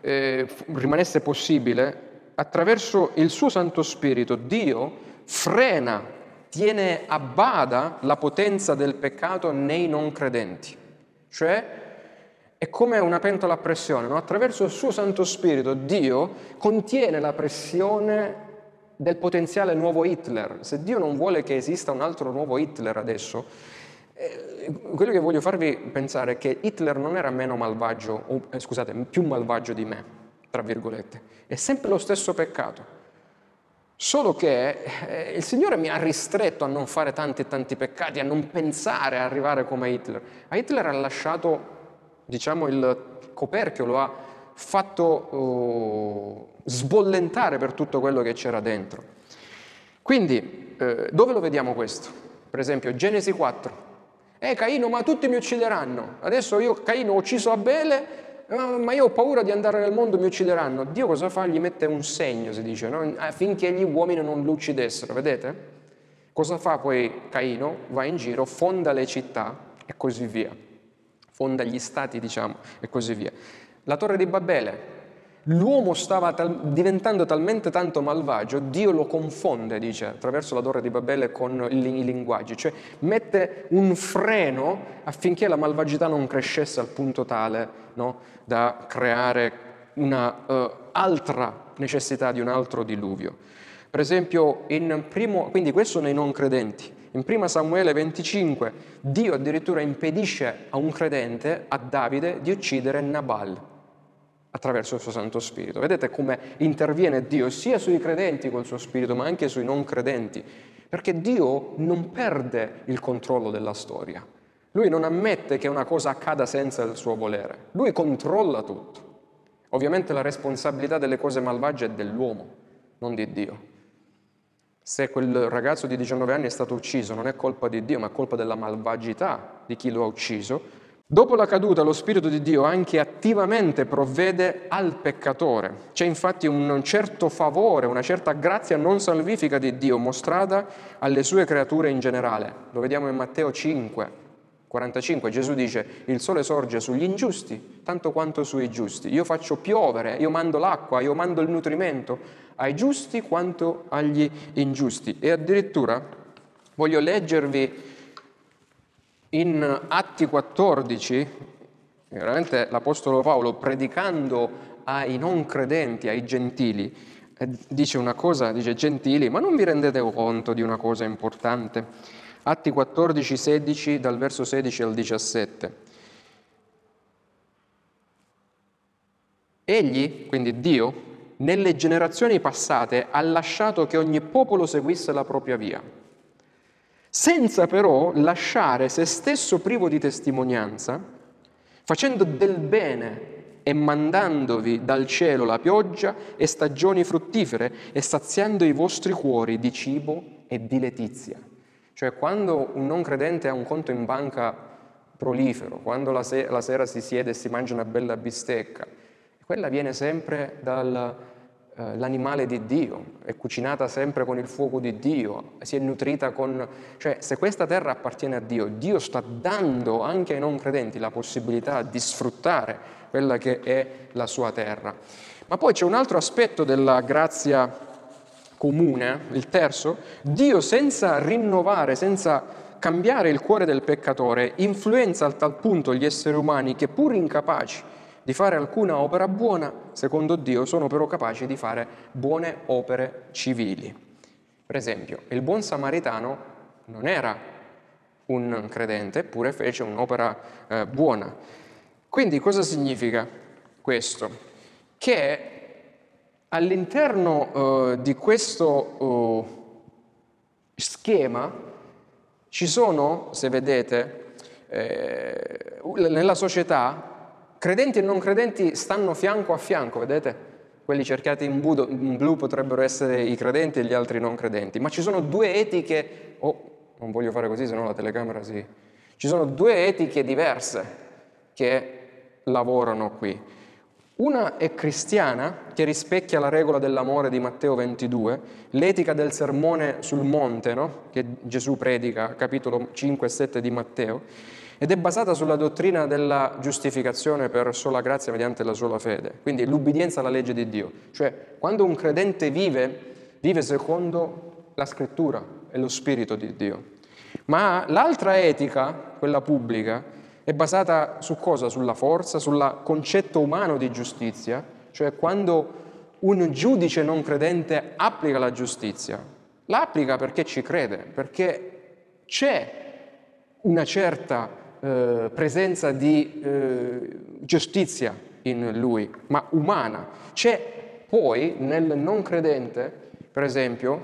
rimanesse possibile, attraverso il suo Santo Spirito Dio frena, tiene a bada la potenza del peccato nei non credenti. Cioè è come una pentola a pressione, no? Attraverso il suo Santo Spirito Dio contiene la pressione del potenziale nuovo Hitler. Se Dio non vuole che esista un altro nuovo Hitler adesso, quello che voglio farvi pensare è che Hitler non era meno malvagio, più malvagio di me, tra virgolette. È sempre lo stesso peccato. Solo che il Signore mi ha ristretto a non fare tanti e tanti peccati, a non pensare a arrivare come Hitler. A Hitler ha lasciato, diciamo, il coperchio, lo ha fatto sbollentare per tutto quello che c'era dentro. Quindi, dove lo vediamo questo? Per esempio, Genesi 4. Caino, ma tutti mi uccideranno. Adesso io, Caino, ho ucciso Abele, ma io ho paura di andare nel mondo, mi uccideranno. Dio cosa fa? Gli mette un segno, si dice, no? Affinché gli uomini non lo uccidessero, vedete? Cosa fa poi Caino? Va in giro, fonda le città e così via. Fonda gli stati, diciamo, e così via. La torre di Babele. l'uomo stava diventando talmente tanto malvagio, Dio lo confonde, dice, attraverso la torre di Babele con i linguaggi, cioè mette un freno affinché la malvagità non crescesse al punto tale, no, da creare una altra necessità di un altro diluvio. Per esempio, quindi questo nei non credenti. In 1 Samuele 25, Dio addirittura impedisce a un credente, a Davide, di uccidere Nabal attraverso il suo Santo Spirito. Vedete come interviene Dio sia sui credenti col suo Spirito, ma anche sui non credenti, perché Dio non perde il controllo della storia. Lui non ammette che una cosa accada senza il suo volere. Lui controlla tutto. Ovviamente la responsabilità delle cose malvagie è dell'uomo, non di Dio. Se quel ragazzo di 19 anni è stato ucciso, non è colpa di Dio, ma è colpa della malvagità di chi lo ha ucciso. Dopo la caduta, lo Spirito di Dio anche attivamente provvede al peccatore. C'è infatti un certo favore, una certa grazia non salvifica di Dio mostrata alle sue creature in generale. Lo vediamo in Matteo 5, 45. Gesù dice: il sole sorge sugli ingiusti tanto quanto sui giusti. Io faccio piovere, io mando l'acqua, io mando il nutrimento ai giusti quanto agli ingiusti. E addirittura voglio leggervi in Atti 14, veramente l'Apostolo Paolo, predicando ai non credenti, ai gentili, dice una cosa, dice: gentili, ma non vi rendete conto di una cosa importante? Atti 14, 16, dal verso 16 al 17. Egli, quindi Dio, nelle generazioni passate ha lasciato che ogni popolo seguisse la propria via, senza però lasciare se stesso privo di testimonianza, facendo del bene e mandandovi dal cielo la pioggia e stagioni fruttifere e saziando i vostri cuori di cibo e di letizia. Cioè, quando un non credente ha un conto in banca prolifero, quando la sera si siede e si mangia una bella bistecca, quella viene sempre dall'animale di Dio, è cucinata sempre con il fuoco di Dio, si è nutrita con... Cioè, se questa terra appartiene a Dio, Dio sta dando anche ai non credenti la possibilità di sfruttare quella che è la sua terra. Ma poi c'è un altro aspetto della grazia comune, il terzo: Dio, senza rinnovare, senza cambiare il cuore del peccatore, influenza a tal punto gli esseri umani che, pur incapaci di fare alcuna opera buona, secondo Dio, sono però capaci di fare buone opere civili. Per esempio, il buon samaritano non era un credente, eppure fece un'opera buona. Quindi cosa significa questo? Che all'interno di questo schema ci sono, se vedete, nella società, credenti e non credenti stanno fianco a fianco, vedete? Quelli cercati in blu potrebbero essere i credenti e gli altri non credenti. Ma ci sono due etiche... Oh, non voglio fare così, sennò la telecamera si... Ci sono due etiche diverse che lavorano qui. Una è cristiana, che rispecchia la regola dell'amore di Matteo 22, l'etica del sermone sul monte, no? Che Gesù predica, capitolo 5 e 7 di Matteo, ed è basata sulla dottrina della giustificazione per sola grazia mediante la sola fede, quindi l'ubbidienza alla legge di Dio. Cioè, quando un credente vive secondo la Scrittura e lo Spirito di Dio. Ma l'altra etica, quella pubblica, è basata su cosa? Sulla forza, sul concetto umano di giustizia, cioè quando un giudice non credente applica la giustizia, la applica perché ci crede, perché c'è una certa presenza di giustizia in lui, ma umana. C'è poi nel non credente, per esempio,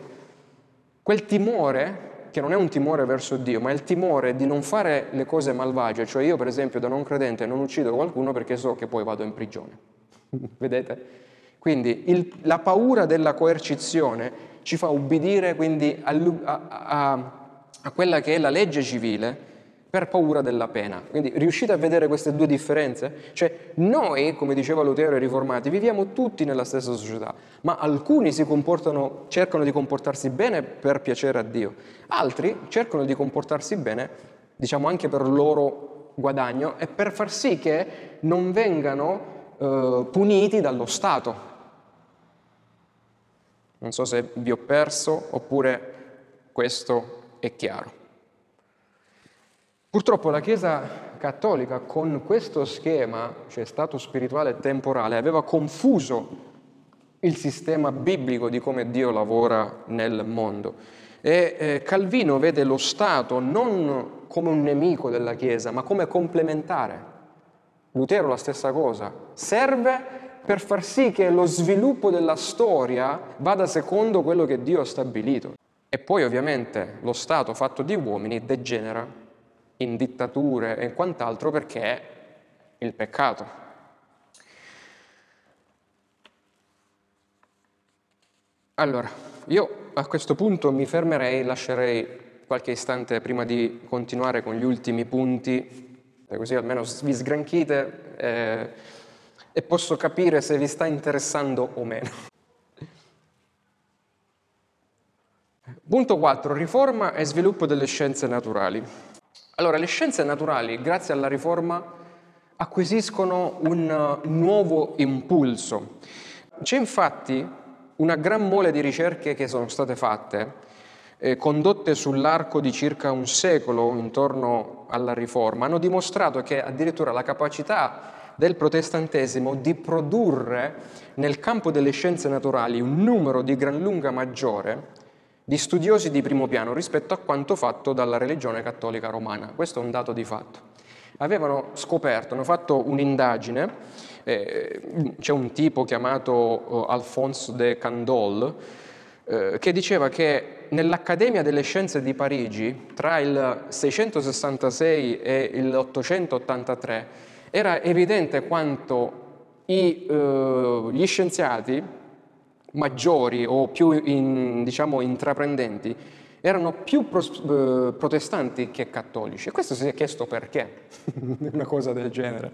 quel timore che non è un timore verso Dio, ma è il timore di non fare le cose malvagie. Cioè, io per esempio da non credente non uccido qualcuno perché so che poi vado in prigione. Vedete? Quindi la paura della coercizione ci fa ubbidire quindi a quella che è la legge civile, per paura della pena. Quindi riuscite a vedere queste due differenze? Cioè, noi, come diceva Lutero e i riformati, viviamo tutti nella stessa società, ma alcuni cercano di comportarsi bene per piacere a Dio, altri cercano di comportarsi bene, diciamo, anche per loro guadagno e per far sì che non vengano puniti dallo Stato. Non so se vi ho perso oppure questo è chiaro. Purtroppo la Chiesa cattolica con questo schema, cioè stato spirituale e temporale, aveva confuso il sistema biblico di come Dio lavora nel mondo. E Calvino vede lo Stato non come un nemico della Chiesa, ma come complementare. Lutero la stessa cosa. Serve per far sì che lo sviluppo della storia vada secondo quello che Dio ha stabilito. E poi ovviamente lo Stato fatto di uomini degenera in dittature e quant'altro perché è il peccato. Allora, io a questo punto mi fermerei, lascerei qualche istante prima di continuare con gli ultimi punti, così almeno vi sgranchite e posso capire se vi sta interessando o meno. Punto 4. Riforma e sviluppo delle scienze naturali. Allora, le scienze naturali, grazie alla riforma, acquisiscono un nuovo impulso. C'è infatti una gran mole di ricerche che sono state fatte, condotte sull'arco di circa un secolo intorno alla Riforma, hanno dimostrato che addirittura la capacità del protestantesimo di produrre nel campo delle scienze naturali un numero di gran lunga maggiore di studiosi di primo piano rispetto a quanto fatto dalla religione cattolica romana. Questo è un dato di fatto. Avevano scoperto, hanno fatto un'indagine. C'è un tipo chiamato Alphonse de Candolle che diceva che nell'Accademia delle Scienze di Parigi tra il 666 e il 883 era evidente quanto gli scienziati maggiori o più intraprendenti erano più protestanti che cattolici. E questo si è chiesto perché, una cosa del genere.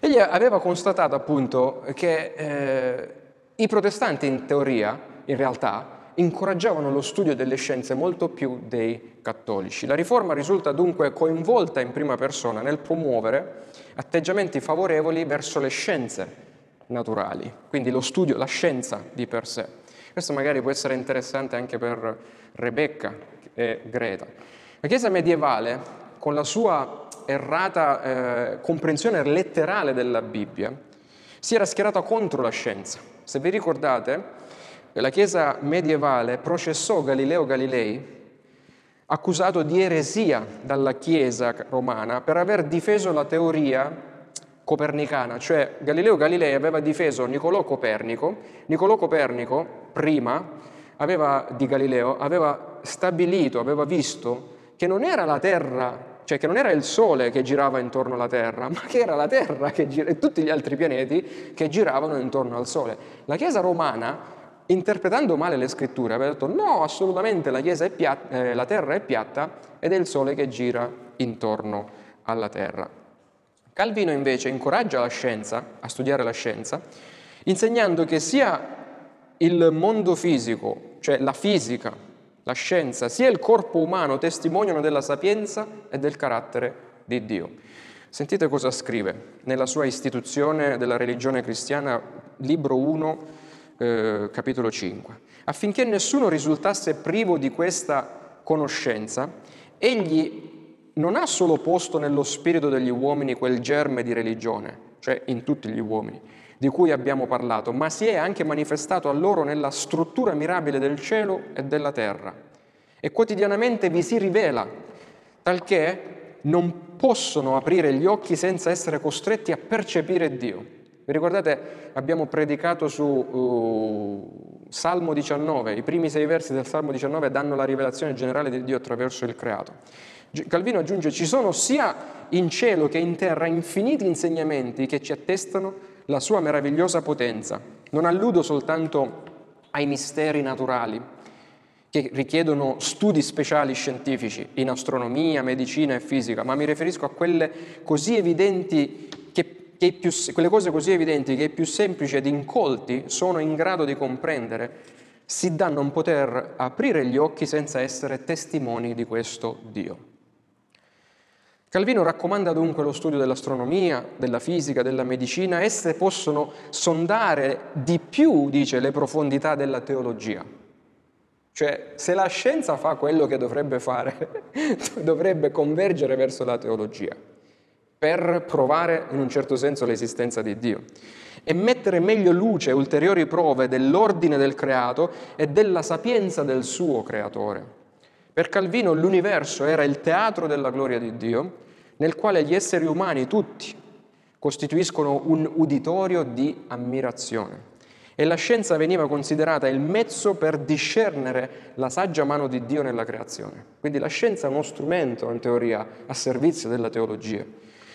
Egli aveva constatato appunto che i protestanti in teoria, in realtà, incoraggiavano lo studio delle scienze molto più dei cattolici. La Riforma risulta dunque coinvolta in prima persona nel promuovere atteggiamenti favorevoli verso le scienze naturali, quindi lo studio, la scienza di per sé. Questo magari può essere interessante anche per Rebecca e Greta. La Chiesa medievale, con la sua errata comprensione letterale della Bibbia, si era schierata contro la scienza. Se vi ricordate, la Chiesa medievale processò Galileo Galilei, accusato di eresia dalla Chiesa romana per aver difeso la teoria copernicana, cioè Galileo Galilei aveva difeso Nicolò Copernico prima di Galileo aveva stabilito, aveva visto che non era la Terra, cioè che non era il Sole che girava intorno alla Terra, ma che era la Terra che e tutti gli altri pianeti che giravano intorno al Sole. La Chiesa romana, interpretando male le scritture, aveva detto no, assolutamente la Chiesa è piatta, la Terra è piatta ed è il Sole che gira intorno alla Terra. Calvino invece incoraggia la scienza, a studiare la scienza, insegnando che sia il mondo fisico, cioè la fisica, la scienza, sia il corpo umano testimoniano della sapienza e del carattere di Dio. Sentite cosa scrive nella sua Istituzione della religione cristiana, libro 1, capitolo 5. Affinché nessuno risultasse privo di questa conoscenza, egli non ha solo posto nello spirito degli uomini quel germe di religione, cioè in tutti gli uomini, di cui abbiamo parlato, ma si è anche manifestato a loro nella struttura mirabile del cielo e della terra. E quotidianamente vi si rivela, talché non possono aprire gli occhi senza essere costretti a percepire Dio. Vi ricordate, abbiamo predicato su Salmo 19, i primi 6 versi del Salmo 19 danno la rivelazione generale di Dio attraverso il creato. Calvino aggiunge, ci sono sia in cielo che in terra infiniti insegnamenti che ci attestano la sua meravigliosa potenza. Non alludo soltanto ai misteri naturali che richiedono studi speciali scientifici in astronomia, medicina e fisica, ma mi riferisco a quelle cose così evidenti che i più semplici ed incolti sono in grado di comprendere, si da non poter aprire gli occhi senza essere testimoni di questo Dio. Calvino raccomanda dunque lo studio dell'astronomia, della fisica, della medicina. Esse possono sondare di più, dice, le profondità della teologia. Cioè, se la scienza fa quello che dovrebbe fare, dovrebbe convergere verso la teologia per provare in un certo senso l'esistenza di Dio e mettere meglio luce ulteriori prove dell'ordine del creato e della sapienza del suo creatore. Per Calvino l'universo era il teatro della gloria di Dio, nel quale gli esseri umani tutti costituiscono un uditorio di ammirazione. E la scienza veniva considerata il mezzo per discernere la saggia mano di Dio nella creazione. Quindi la scienza è uno strumento, in teoria, a servizio della teologia.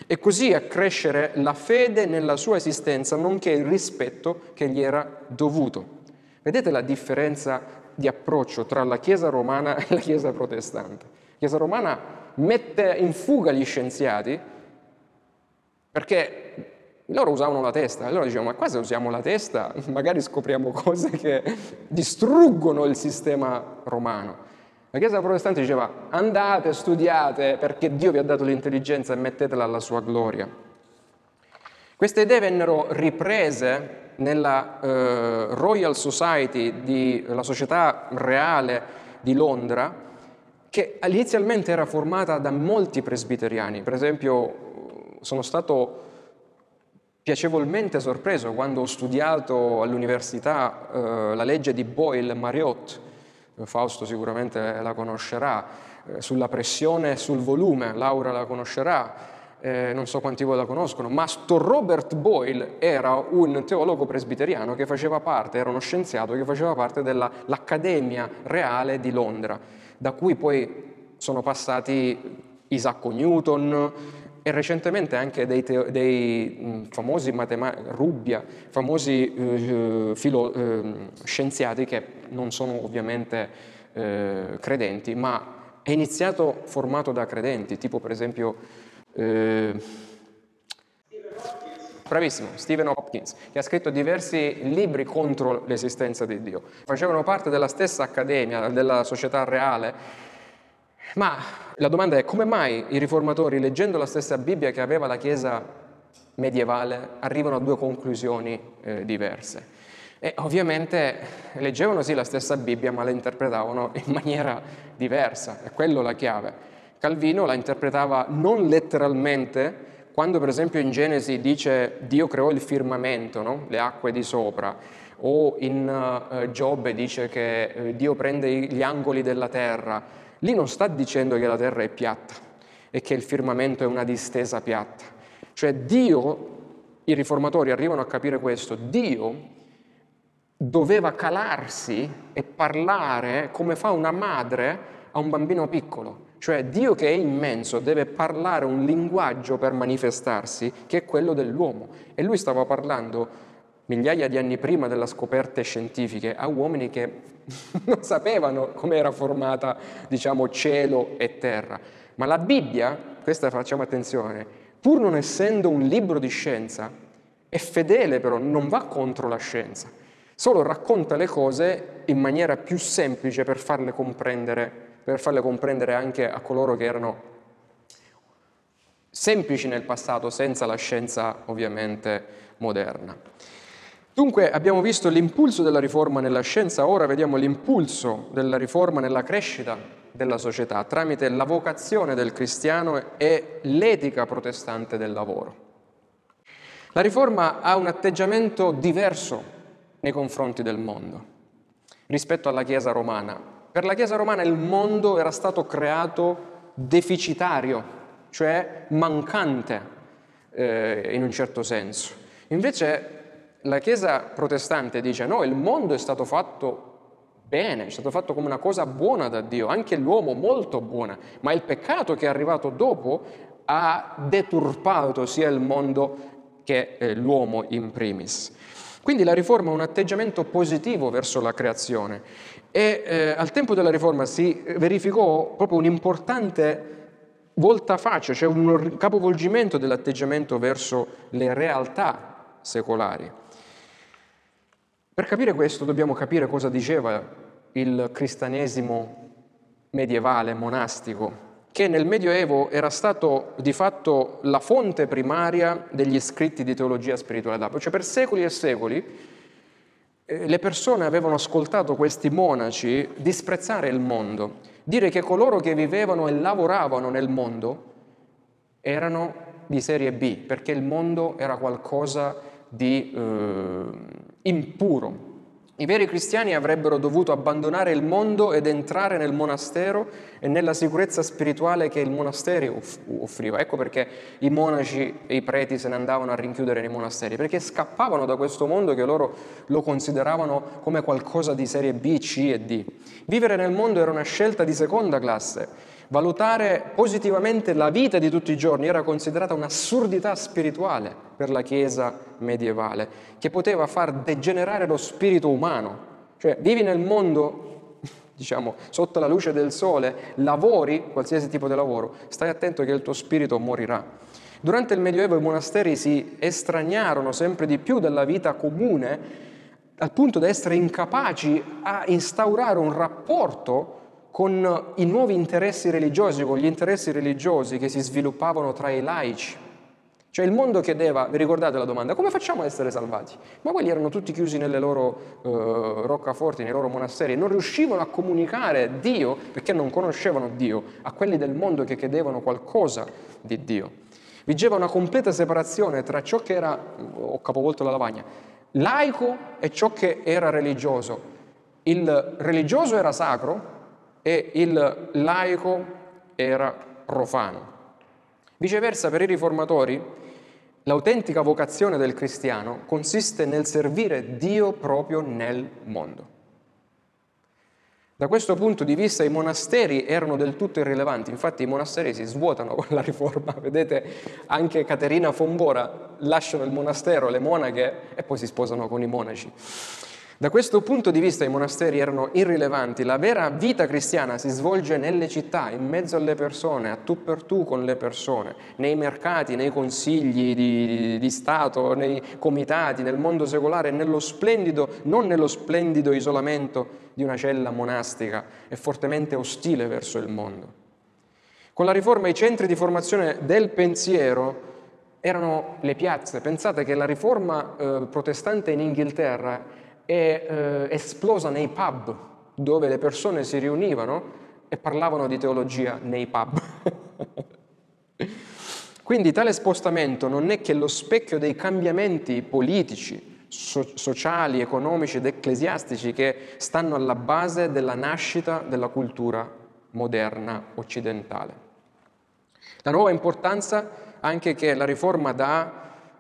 E così accrescere la fede nella sua esistenza, nonché il rispetto che gli era dovuto. Vedete la differenza di approccio tra la Chiesa romana e la Chiesa protestante. La Chiesa romana mette in fuga gli scienziati perché loro usavano la testa. Allora dicevano, ma qua se usiamo la testa magari scopriamo cose che distruggono il sistema romano. La Chiesa protestante diceva, andate, studiate, perché Dio vi ha dato l'intelligenza e mettetela alla sua gloria. Queste idee vennero riprese nella Royal Society, la società reale di Londra, che inizialmente era formata da molti presbiteriani. Per esempio, sono stato piacevolmente sorpreso quando ho studiato all'università la legge di Boyle-Marriott, Fausto sicuramente la conoscerà, sulla pressione e sul volume, Laura la conoscerà. Non so quanti voi la conoscono, ma Robert Boyle era un teologo presbiteriano che faceva parte, era uno scienziato che faceva parte dell'Accademia Reale di Londra, da cui poi sono passati Isacco Newton e recentemente anche dei famosi matematici, Rubbia, famosi scienziati che non sono ovviamente credenti, ma è iniziato formato da credenti, tipo per esempio bravissimo, Stephen Hopkins, che ha scritto diversi libri contro l'esistenza di Dio. Facevano parte della stessa accademia, della società reale, ma la domanda è come mai i riformatori, leggendo la stessa Bibbia che aveva la Chiesa medievale, arrivano a due conclusioni diverse. E ovviamente leggevano sì la stessa Bibbia, ma la interpretavano in maniera diversa, è quello la chiave. Calvino la interpretava non letteralmente, quando per esempio in Genesi dice Dio creò il firmamento, no? Le acque di sopra, o in Giobbe dice che Dio prende gli angoli della terra. Lì non sta dicendo che la terra è piatta e che il firmamento è una distesa piatta. Cioè Dio, i riformatori arrivano a capire questo, Dio doveva calarsi e parlare come fa una madre a un bambino piccolo. Cioè Dio che è immenso deve parlare un linguaggio per manifestarsi che è quello dell'uomo e lui stava parlando migliaia di anni prima delle scoperte scientifiche a uomini che non sapevano come era formata, diciamo, cielo e terra. Ma la Bibbia, questa facciamo attenzione, pur non essendo un libro di scienza, è fedele però, non va contro la scienza, solo racconta le cose in maniera più semplice per farle comprendere anche a coloro che erano semplici nel passato, senza la scienza ovviamente moderna. Dunque abbiamo visto l'impulso della riforma nella scienza, ora vediamo l'impulso della riforma nella crescita della società tramite la vocazione del cristiano e l'etica protestante del lavoro. La riforma ha un atteggiamento diverso nei confronti del mondo rispetto alla Chiesa romana. Per la Chiesa romana il mondo era stato creato deficitario, cioè mancante in un certo senso. Invece la Chiesa protestante dice no, il mondo è stato fatto bene, è stato fatto come una cosa buona da Dio, anche l'uomo molto buona, ma il peccato che è arrivato dopo ha deturpato sia il mondo che l'uomo in primis. Quindi la riforma ha un atteggiamento positivo verso la creazione e al tempo della riforma si verificò proprio un importante voltafaccia, cioè un capovolgimento dell'atteggiamento verso le realtà secolari. Per capire questo dobbiamo capire cosa diceva il cristianesimo medievale, monastico, che nel Medioevo era stato di fatto la fonte primaria degli scritti di teologia spirituale d'Apo. Cioè per secoli e secoli le persone avevano ascoltato questi monaci disprezzare il mondo, dire che coloro che vivevano e lavoravano nel mondo erano di serie B, perché il mondo era qualcosa di impuro. I veri cristiani avrebbero dovuto abbandonare il mondo ed entrare nel monastero e nella sicurezza spirituale che il monastero offriva. Ecco perché i monaci e i preti se ne andavano a rinchiudere nei monasteri, perché scappavano da questo mondo che loro lo consideravano come qualcosa di serie B, C e D. Vivere nel mondo era una scelta di seconda classe. Valutare positivamente la vita di tutti i giorni era considerata un'assurdità spirituale per la Chiesa medievale, che poteva far degenerare lo spirito umano. Cioè, vivi nel mondo, diciamo, sotto la luce del sole, lavori, qualsiasi tipo di lavoro, stai attento che il tuo spirito morirà. Durante il Medioevo i monasteri si estraniarono sempre di più dalla vita comune, al punto da essere incapaci a instaurare un rapporto con i nuovi interessi religiosi, con gli interessi religiosi che si sviluppavano tra i laici. Cioè il mondo chiedeva, vi ricordate la domanda, come facciamo a essere salvati? Ma quelli erano tutti chiusi nelle loro roccaforti, nei loro monasteri, non riuscivano a comunicare Dio, perché non conoscevano Dio, a quelli del mondo che chiedevano qualcosa di Dio. Vigeva una completa separazione tra ciò che era, ho capovolto la lavagna, laico e ciò che era religioso. Il religioso era sacro, e il laico era profano. Viceversa, per i riformatori, l'autentica vocazione del cristiano consiste nel servire Dio proprio nel mondo. Da questo punto di vista i monasteri erano del tutto irrilevanti, infatti i monasteri si svuotano con la riforma, vedete anche Caterina Fombora lasciano il monastero, le monache, e poi si sposano con i monaci. Da questo punto di vista i monasteri erano irrilevanti, la vera vita cristiana si svolge nelle città, in mezzo alle persone, a tu per tu con le persone, nei mercati, nei consigli di Stato, nei comitati, nel mondo secolare, non nello splendido isolamento di una cella monastica e fortemente ostile verso il mondo. Con la riforma i centri di formazione del pensiero erano le piazze. Pensate che la riforma protestante in Inghilterra è esplosa nei pub, dove le persone si riunivano e parlavano di teologia nei pub. Quindi tale spostamento non è che lo specchio dei cambiamenti politici, sociali, economici ed ecclesiastici che stanno alla base della nascita della cultura moderna occidentale. La nuova importanza anche che la riforma dà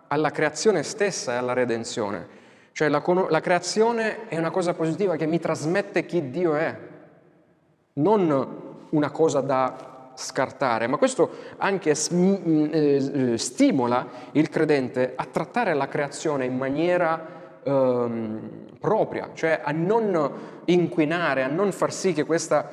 alla creazione stessa e alla redenzione. Cioè la creazione è una cosa positiva che mi trasmette chi Dio è, non una cosa da scartare, ma questo anche stimola il credente a trattare la creazione in maniera propria, cioè a non inquinare, a non far sì che questa,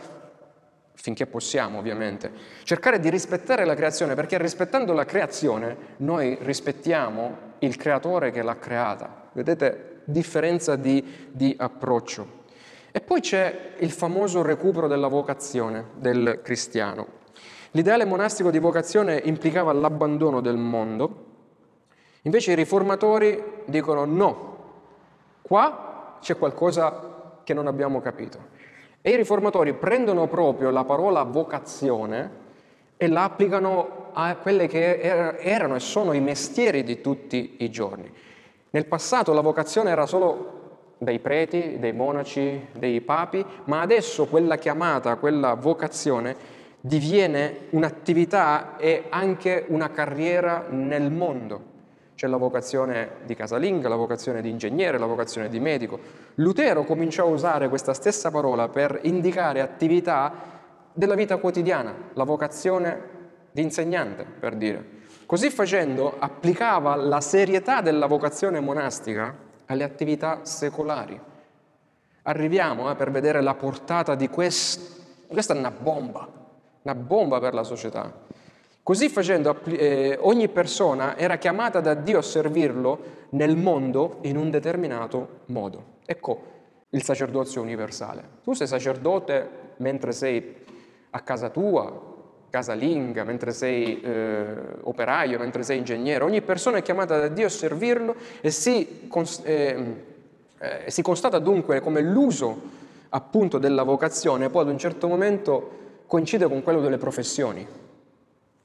finché possiamo ovviamente, cercare di rispettare la creazione, perché rispettando la creazione noi rispettiamo il creatore che l'ha creata. Vedete? Differenza di approccio. E poi c'è il famoso recupero della vocazione del cristiano. L'ideale monastico di vocazione implicava l'abbandono del mondo, invece i riformatori dicono no, qua c'è qualcosa che non abbiamo capito. E i riformatori prendono proprio la parola vocazione e la applicano a quelle che erano e sono i mestieri di tutti i giorni. Nel passato la vocazione era solo dei preti, dei monaci, dei papi, ma adesso quella chiamata, quella vocazione diviene un'attività e anche una carriera nel mondo. C'è la vocazione di casalinga, la vocazione di ingegnere, la vocazione di medico. Lutero cominciò a usare questa stessa parola per indicare attività della vita quotidiana, la vocazione di insegnante, per dire. Così facendo applicava la serietà della vocazione monastica alle attività secolari. Arriviamo per vedere la portata di questa è una bomba per la società. Così facendo ogni persona era chiamata da Dio a servirlo nel mondo in un determinato modo. Ecco il sacerdozio universale. Tu sei sacerdote mentre sei a casa tua, casalinga, mentre sei operaio, mentre sei ingegnere. Ogni persona è chiamata da Dio a servirlo e si constata dunque come l'uso appunto della vocazione poi ad un certo momento coincide con quello delle professioni.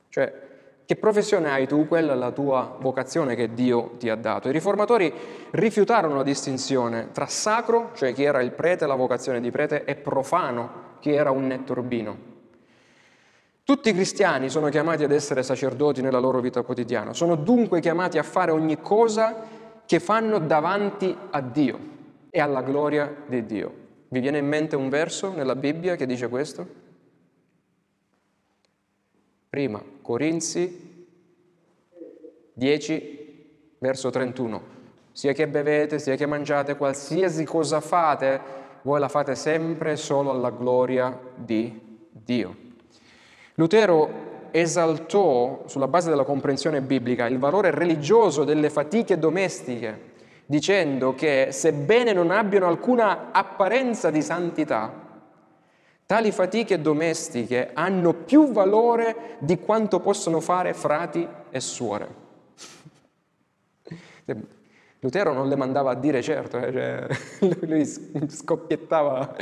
Cioè, che professione hai tu? Quella è la tua vocazione che Dio ti ha dato. I riformatori rifiutarono la distinzione tra sacro, cioè chi era il prete, la vocazione di prete, e profano, chi era un netturbino. Tutti i cristiani sono chiamati ad essere sacerdoti nella loro vita quotidiana, sono dunque chiamati a fare ogni cosa che fanno davanti a Dio e alla gloria di Dio. Vi viene in mente un verso nella Bibbia che dice questo? Prima, Corinzi 10, verso 31. Sia che bevete, sia che mangiate, qualsiasi cosa fate, voi la fate sempre solo alla gloria di Dio. Lutero esaltò, sulla base della comprensione biblica, il valore religioso delle fatiche domestiche, dicendo che, sebbene non abbiano alcuna apparenza di santità, tali fatiche domestiche hanno più valore di quanto possono fare frati e suore. Lutero non le mandava a dire certo, cioè, lui scoppiettava.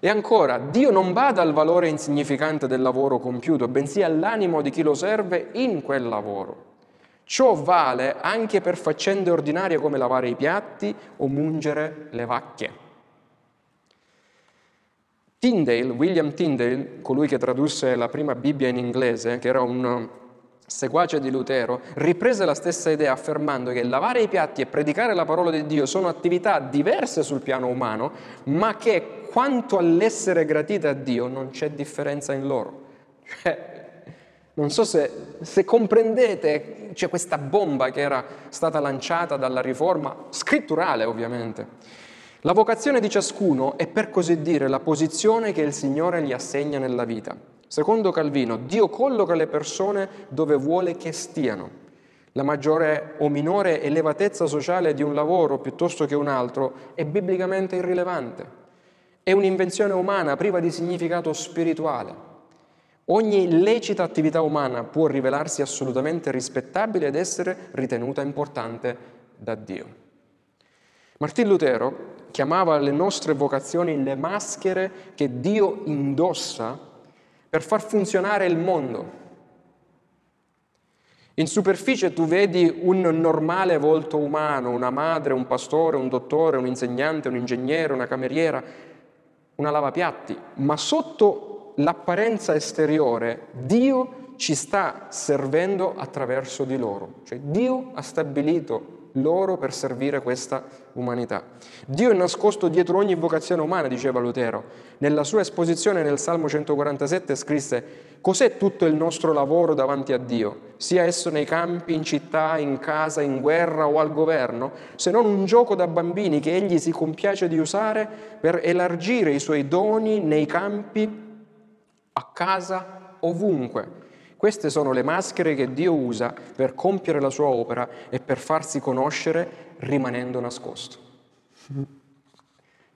E ancora, Dio non bada al valore insignificante del lavoro compiuto, bensì all'animo di chi lo serve in quel lavoro. Ciò vale anche per faccende ordinarie come lavare i piatti o mungere le vacche. Tyndale, William Tyndale, colui che tradusse la prima Bibbia in inglese, che era un seguace di Lutero, riprese la stessa idea affermando che lavare i piatti e predicare la parola di Dio sono attività diverse sul piano umano, ma che quanto all'essere gratita a Dio non c'è differenza in loro. Non so se comprendete, c'è questa bomba che era stata lanciata dalla Riforma, scritturale ovviamente. La vocazione di ciascuno è, per così dire, la posizione che il Signore gli assegna nella vita. Secondo Calvino, Dio colloca le persone dove vuole che stiano. La maggiore o minore elevatezza sociale di un lavoro piuttosto che un altro è biblicamente irrilevante. È un'invenzione umana priva di significato spirituale. Ogni lecita attività umana può rivelarsi assolutamente rispettabile ed essere ritenuta importante da Dio. Martin Lutero chiamava le nostre vocazioni le maschere che Dio indossa per far funzionare il mondo. In superficie tu vedi un normale volto umano, una madre, un pastore, un dottore, un insegnante, un ingegnere, una cameriera, una lavapiatti, ma sotto l'apparenza esteriore Dio ci sta servendo attraverso di loro. Cioè Dio ha stabilito loro per servire questa umanità. Dio è nascosto dietro ogni vocazione umana, diceva Lutero. Nella sua esposizione nel Salmo 147 scrisse: cos'è tutto il nostro lavoro davanti a Dio, sia esso nei campi, in città, in casa, in guerra o al governo, se non un gioco da bambini che egli si compiace di usare per elargire i suoi doni nei campi, a casa, ovunque. Queste sono le maschere che Dio usa per compiere la sua opera e per farsi conoscere rimanendo nascosto.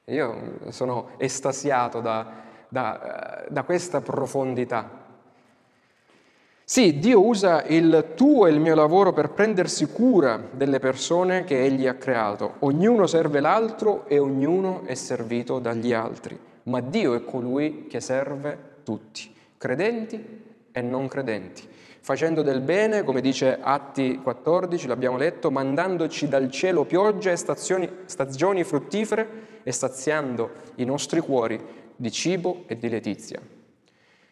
Io sono estasiato da questa profondità. Sì, Dio usa il tuo e il mio lavoro per prendersi cura delle persone che Egli ha creato. Ognuno serve l'altro e ognuno è servito dagli altri. Ma Dio è colui che serve tutti, credenti e non credenti, facendo del bene, come dice Atti 14, l'abbiamo letto, mandandoci dal cielo pioggia e stagioni fruttifere e saziando i nostri cuori di cibo e di letizia.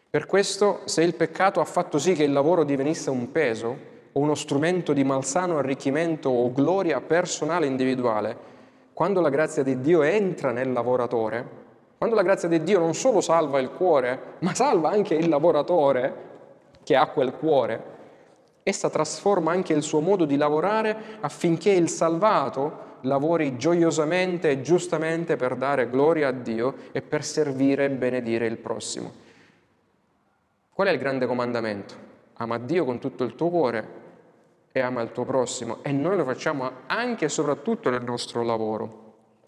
Per questo, se il peccato ha fatto sì che il lavoro divenisse un peso o uno strumento di malsano arricchimento o gloria personale individuale, quando la grazia di Dio entra nel lavoratore, quando la grazia di Dio non solo salva il cuore, ma salva anche il lavoratore che ha quel cuore, essa trasforma anche il suo modo di lavorare affinché il salvato lavori gioiosamente e giustamente per dare gloria a Dio e per servire e benedire il prossimo. Qual è il grande comandamento? Ama Dio con tutto il tuo cuore e ama il tuo prossimo, e noi lo facciamo anche e soprattutto nel nostro lavoro.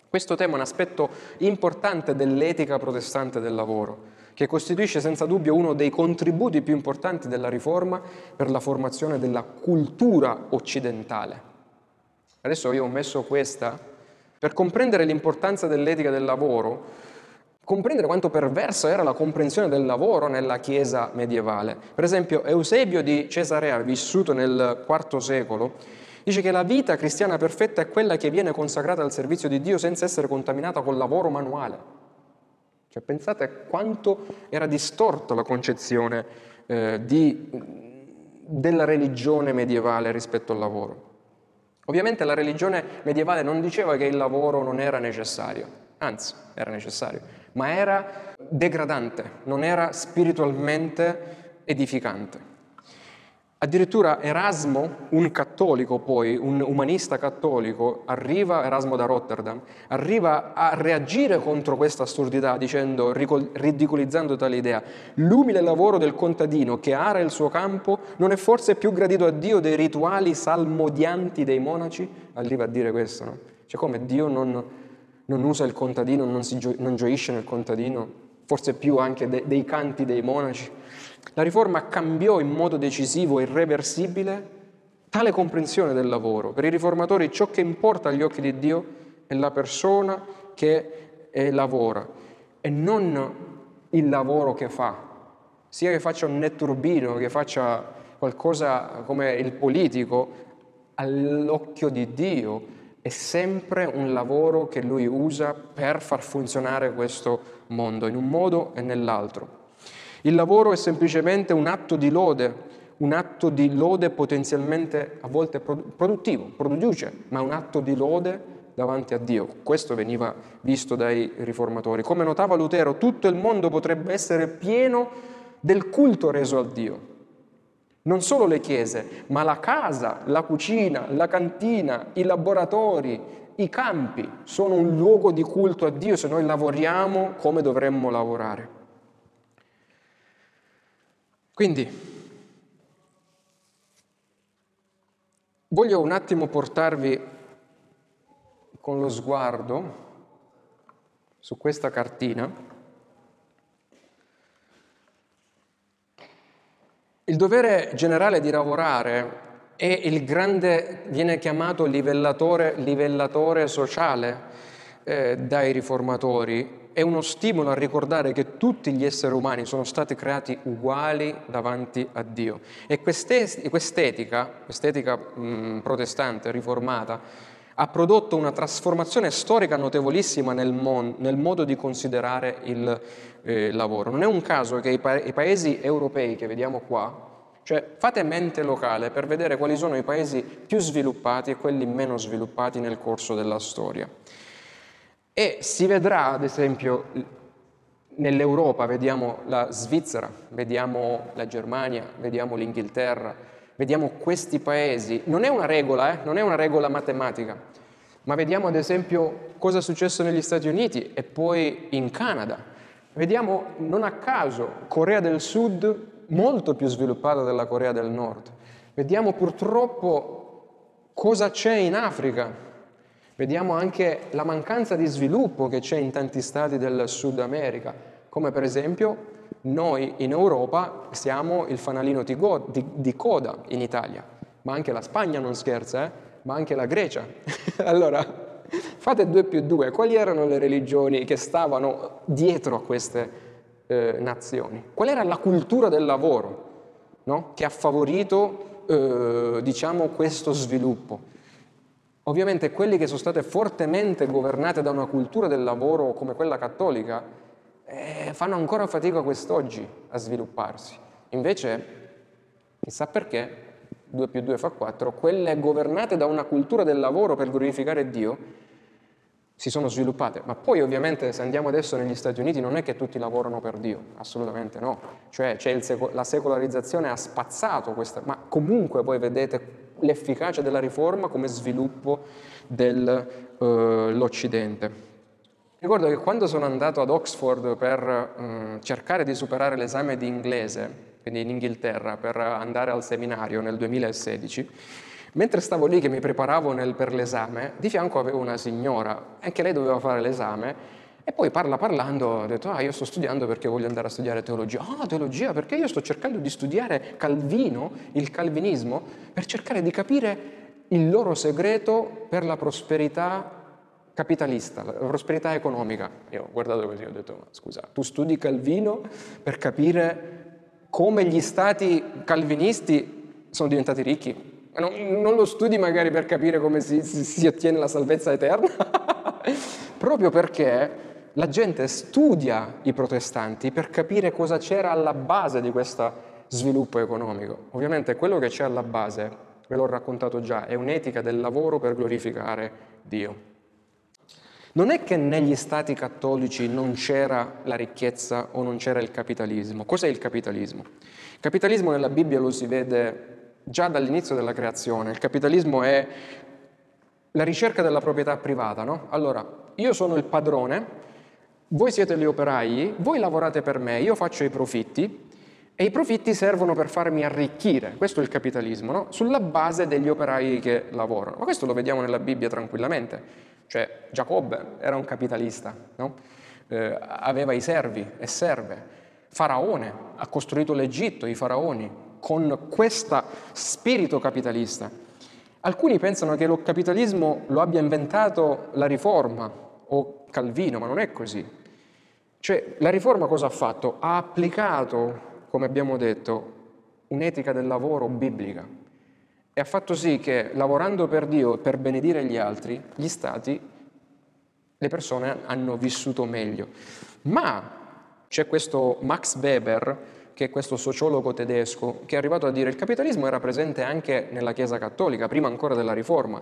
Questo tema è un aspetto importante dell'etica protestante del lavoro, che costituisce senza dubbio uno dei contributi più importanti della Riforma per la formazione della cultura occidentale. Adesso io ho messo questa per comprendere l'importanza dell'etica del lavoro, comprendere quanto perversa era la comprensione del lavoro nella Chiesa medievale. Per esempio, Eusebio di Cesarea, vissuto nel IV secolo, dice che la vita cristiana perfetta è quella che viene consacrata al servizio di Dio senza essere contaminata col lavoro manuale. Cioè, pensate a quanto era distorta la concezione della religione medievale rispetto al lavoro. Ovviamente la religione medievale non diceva che il lavoro non era necessario, anzi, era necessario, ma era degradante, non era spiritualmente edificante. Addirittura Erasmo, un cattolico poi, un umanista cattolico, Erasmo da Rotterdam, arriva a reagire contro questa assurdità dicendo, ridicolizzando tale idea: l'umile lavoro del contadino che ara il suo campo non è forse più gradito a Dio dei rituali salmodianti dei monaci? Arriva a dire questo, no? Cioè, come Dio non usa il contadino, non gioisce nel contadino, forse più anche dei canti dei monaci? La Riforma cambiò in modo decisivo e irreversibile tale comprensione del lavoro. Per i riformatori ciò che importa agli occhi di Dio è la persona che lavora e non il lavoro che fa, sia che faccia un netturbino, che faccia qualcosa come il politico. All'occhio di Dio è sempre un lavoro che lui usa per far funzionare questo mondo in un modo e nell'altro. Il lavoro è semplicemente un atto di lode potenzialmente a volte produttivo, produce, ma un atto di lode davanti a Dio. Questo veniva visto dai riformatori. Come notava Lutero, tutto il mondo potrebbe essere pieno del culto reso a Dio. Non solo le chiese, ma la casa, la cucina, la cantina, i laboratori, i campi sono un luogo di culto a Dio se noi lavoriamo come dovremmo lavorare. Quindi voglio un attimo portarvi con lo sguardo su questa cartina. Il dovere generale di lavorare è il grande, viene chiamato livellatore sociale dai riformatori. È uno stimolo a ricordare che tutti gli esseri umani sono stati creati uguali davanti a Dio. E quest'etica protestante, riformata, ha prodotto una trasformazione storica notevolissima nel modo di considerare il lavoro. Non è un caso che i paesi europei che vediamo qua, cioè fate mente locale per vedere quali sono i paesi più sviluppati e quelli meno sviluppati nel corso della storia. E si vedrà, ad esempio, nell'Europa, vediamo la Svizzera, vediamo la Germania, vediamo l'Inghilterra, vediamo questi paesi. Non è una regola, non è una regola matematica, ma vediamo, ad esempio, cosa è successo negli Stati Uniti e poi in Canada. Vediamo, non a caso, Corea del Sud molto più sviluppata della Corea del Nord. Vediamo, purtroppo, cosa c'è in Africa. Vediamo anche la mancanza di sviluppo che c'è in tanti stati del Sud America, come per esempio noi in Europa siamo il fanalino di coda in Italia, ma anche la Spagna non scherza, ma anche la Grecia. Allora, fate 2+2, quali erano le religioni che stavano dietro a queste nazioni? Qual era la cultura del lavoro, no? Che ha favorito questo sviluppo? Ovviamente quelli che sono state fortemente governate da una cultura del lavoro come quella cattolica fanno ancora fatica quest'oggi a svilupparsi. Invece, chissà perché, 2+2=4, quelle governate da una cultura del lavoro per glorificare Dio si sono sviluppate. Ma poi ovviamente se andiamo adesso negli Stati Uniti non è che tutti lavorano per Dio, assolutamente no. Cioè la secolarizzazione ha spazzato questa, ma comunque voi vedete l'efficacia della riforma come sviluppo dell'Occidente. Ricordo che quando sono andato ad Oxford per cercare di superare l'esame di inglese, quindi in Inghilterra, per andare al seminario nel 2016, mentre stavo lì che mi preparavo per l'esame, di fianco avevo una signora, anche lei doveva fare l'esame, E poi parlando, ha detto, io sto studiando perché voglio andare a studiare teologia. Teologia, perché io sto cercando di studiare Calvino, il calvinismo, per cercare di capire il loro segreto per la prosperità capitalista, la prosperità economica. Io ho guardato così, ho detto, ma scusa, tu studi Calvino per capire come gli stati calvinisti sono diventati ricchi? Non lo studi magari per capire come si ottiene la salvezza eterna? Proprio perché la gente studia i protestanti per capire cosa c'era alla base di questo sviluppo economico. Ovviamente quello che c'è alla base, ve l'ho raccontato già, è un'etica del lavoro per glorificare Dio. Non è che negli stati cattolici non c'era la ricchezza o non c'era il capitalismo. Cos'è il capitalismo? Il capitalismo nella Bibbia lo si vede già dall'inizio della creazione. Il capitalismo è la ricerca della proprietà privata, no? Allora, io sono il padrone, voi siete gli operai, voi lavorate per me, io faccio i profitti e i profitti servono per farmi arricchire. Questo è il capitalismo, no? Sulla base degli operai che lavorano. Ma questo lo vediamo nella Bibbia tranquillamente. Cioè, Giacobbe era un capitalista, no? Aveva i servi e serve. Faraone ha costruito l'Egitto, i faraoni, con questo spirito capitalista. Alcuni pensano che lo capitalismo lo abbia inventato la Riforma o Calvino, ma non è così. Cioè, la Riforma cosa ha fatto? Ha applicato, come abbiamo detto, un'etica del lavoro biblica. E ha fatto sì che, lavorando per Dio e per benedire gli altri, gli stati, le persone hanno vissuto meglio. Ma c'è questo Max Weber, che è questo sociologo tedesco, che è arrivato a dire che il capitalismo era presente anche nella Chiesa Cattolica, prima ancora della Riforma.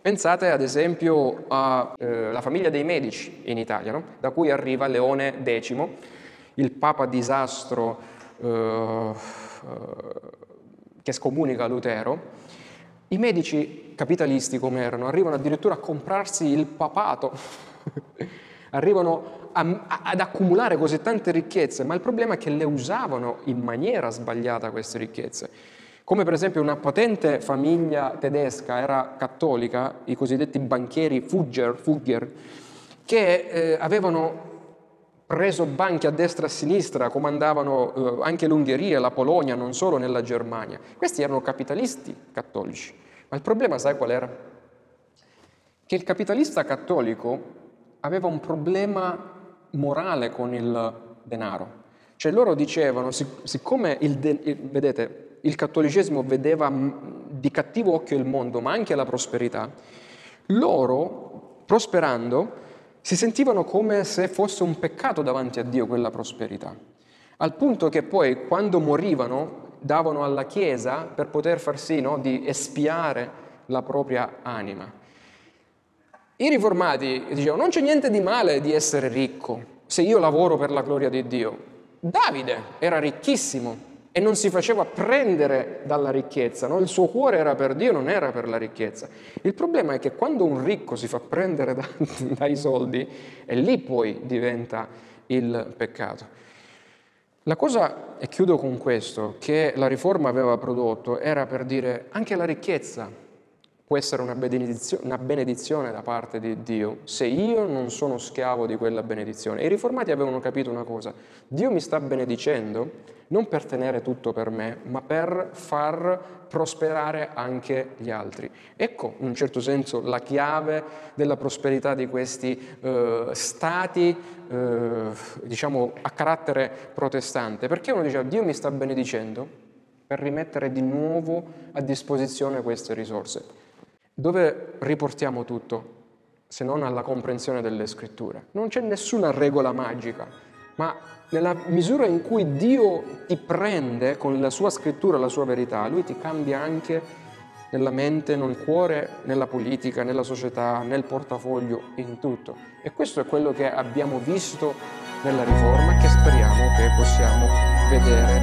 Pensate ad esempio alla famiglia dei Medici in Italia, no? Da cui arriva Leone X, il Papa disastro che scomunica Lutero. I Medici, capitalisti come erano, arrivano addirittura a comprarsi il papato, arrivano ad accumulare così tante ricchezze, ma il problema è che le usavano in maniera sbagliata queste ricchezze. Come per esempio una potente famiglia tedesca, era cattolica, i cosiddetti banchieri Fugger, che avevano preso banchi a destra e a sinistra, comandavano anche l'Ungheria, la Polonia, non solo nella Germania. Questi erano capitalisti cattolici. Ma il problema sai qual era? Che il capitalista cattolico aveva un problema morale con il denaro. Cioè loro dicevano, siccome vedete, il cattolicesimo vedeva di cattivo occhio il mondo, ma anche la prosperità, loro, prosperando, si sentivano come se fosse un peccato davanti a Dio quella prosperità, al punto che poi quando morivano davano alla Chiesa per poter far sì, no, di espiare la propria anima. I riformati dicevano non c'è niente di male di essere ricco se io lavoro per la gloria di Dio. Davide era ricchissimo e non si faceva prendere dalla ricchezza, no? Il suo cuore era per Dio, non era per la ricchezza. Il problema è che quando un ricco si fa prendere dai soldi, e lì poi diventa il peccato. La cosa, e chiudo con questo, che la Riforma aveva prodotto era per dire anche la ricchezza può essere una benedizione da parte di Dio se io non sono schiavo di quella benedizione. E i riformati avevano capito una cosa: Dio mi sta benedicendo non per tenere tutto per me, ma per far prosperare anche gli altri. Ecco, in un certo senso, la chiave della prosperità di questi stati, diciamo, a carattere protestante. Perché uno diceva, Dio mi sta benedicendo per rimettere di nuovo a disposizione queste risorse. Dove riportiamo tutto, se non alla comprensione delle Scritture? Non c'è nessuna regola magica, ma nella misura in cui Dio ti prende con la sua scrittura, la sua verità, Lui ti cambia anche nella mente, nel cuore, nella politica, nella società, nel portafoglio, in tutto. E questo è quello che abbiamo visto nella Riforma, che speriamo che possiamo vedere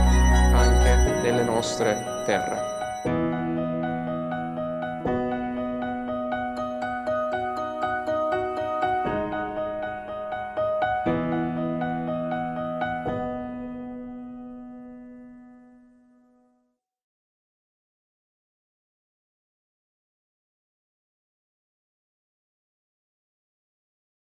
anche nelle nostre terre.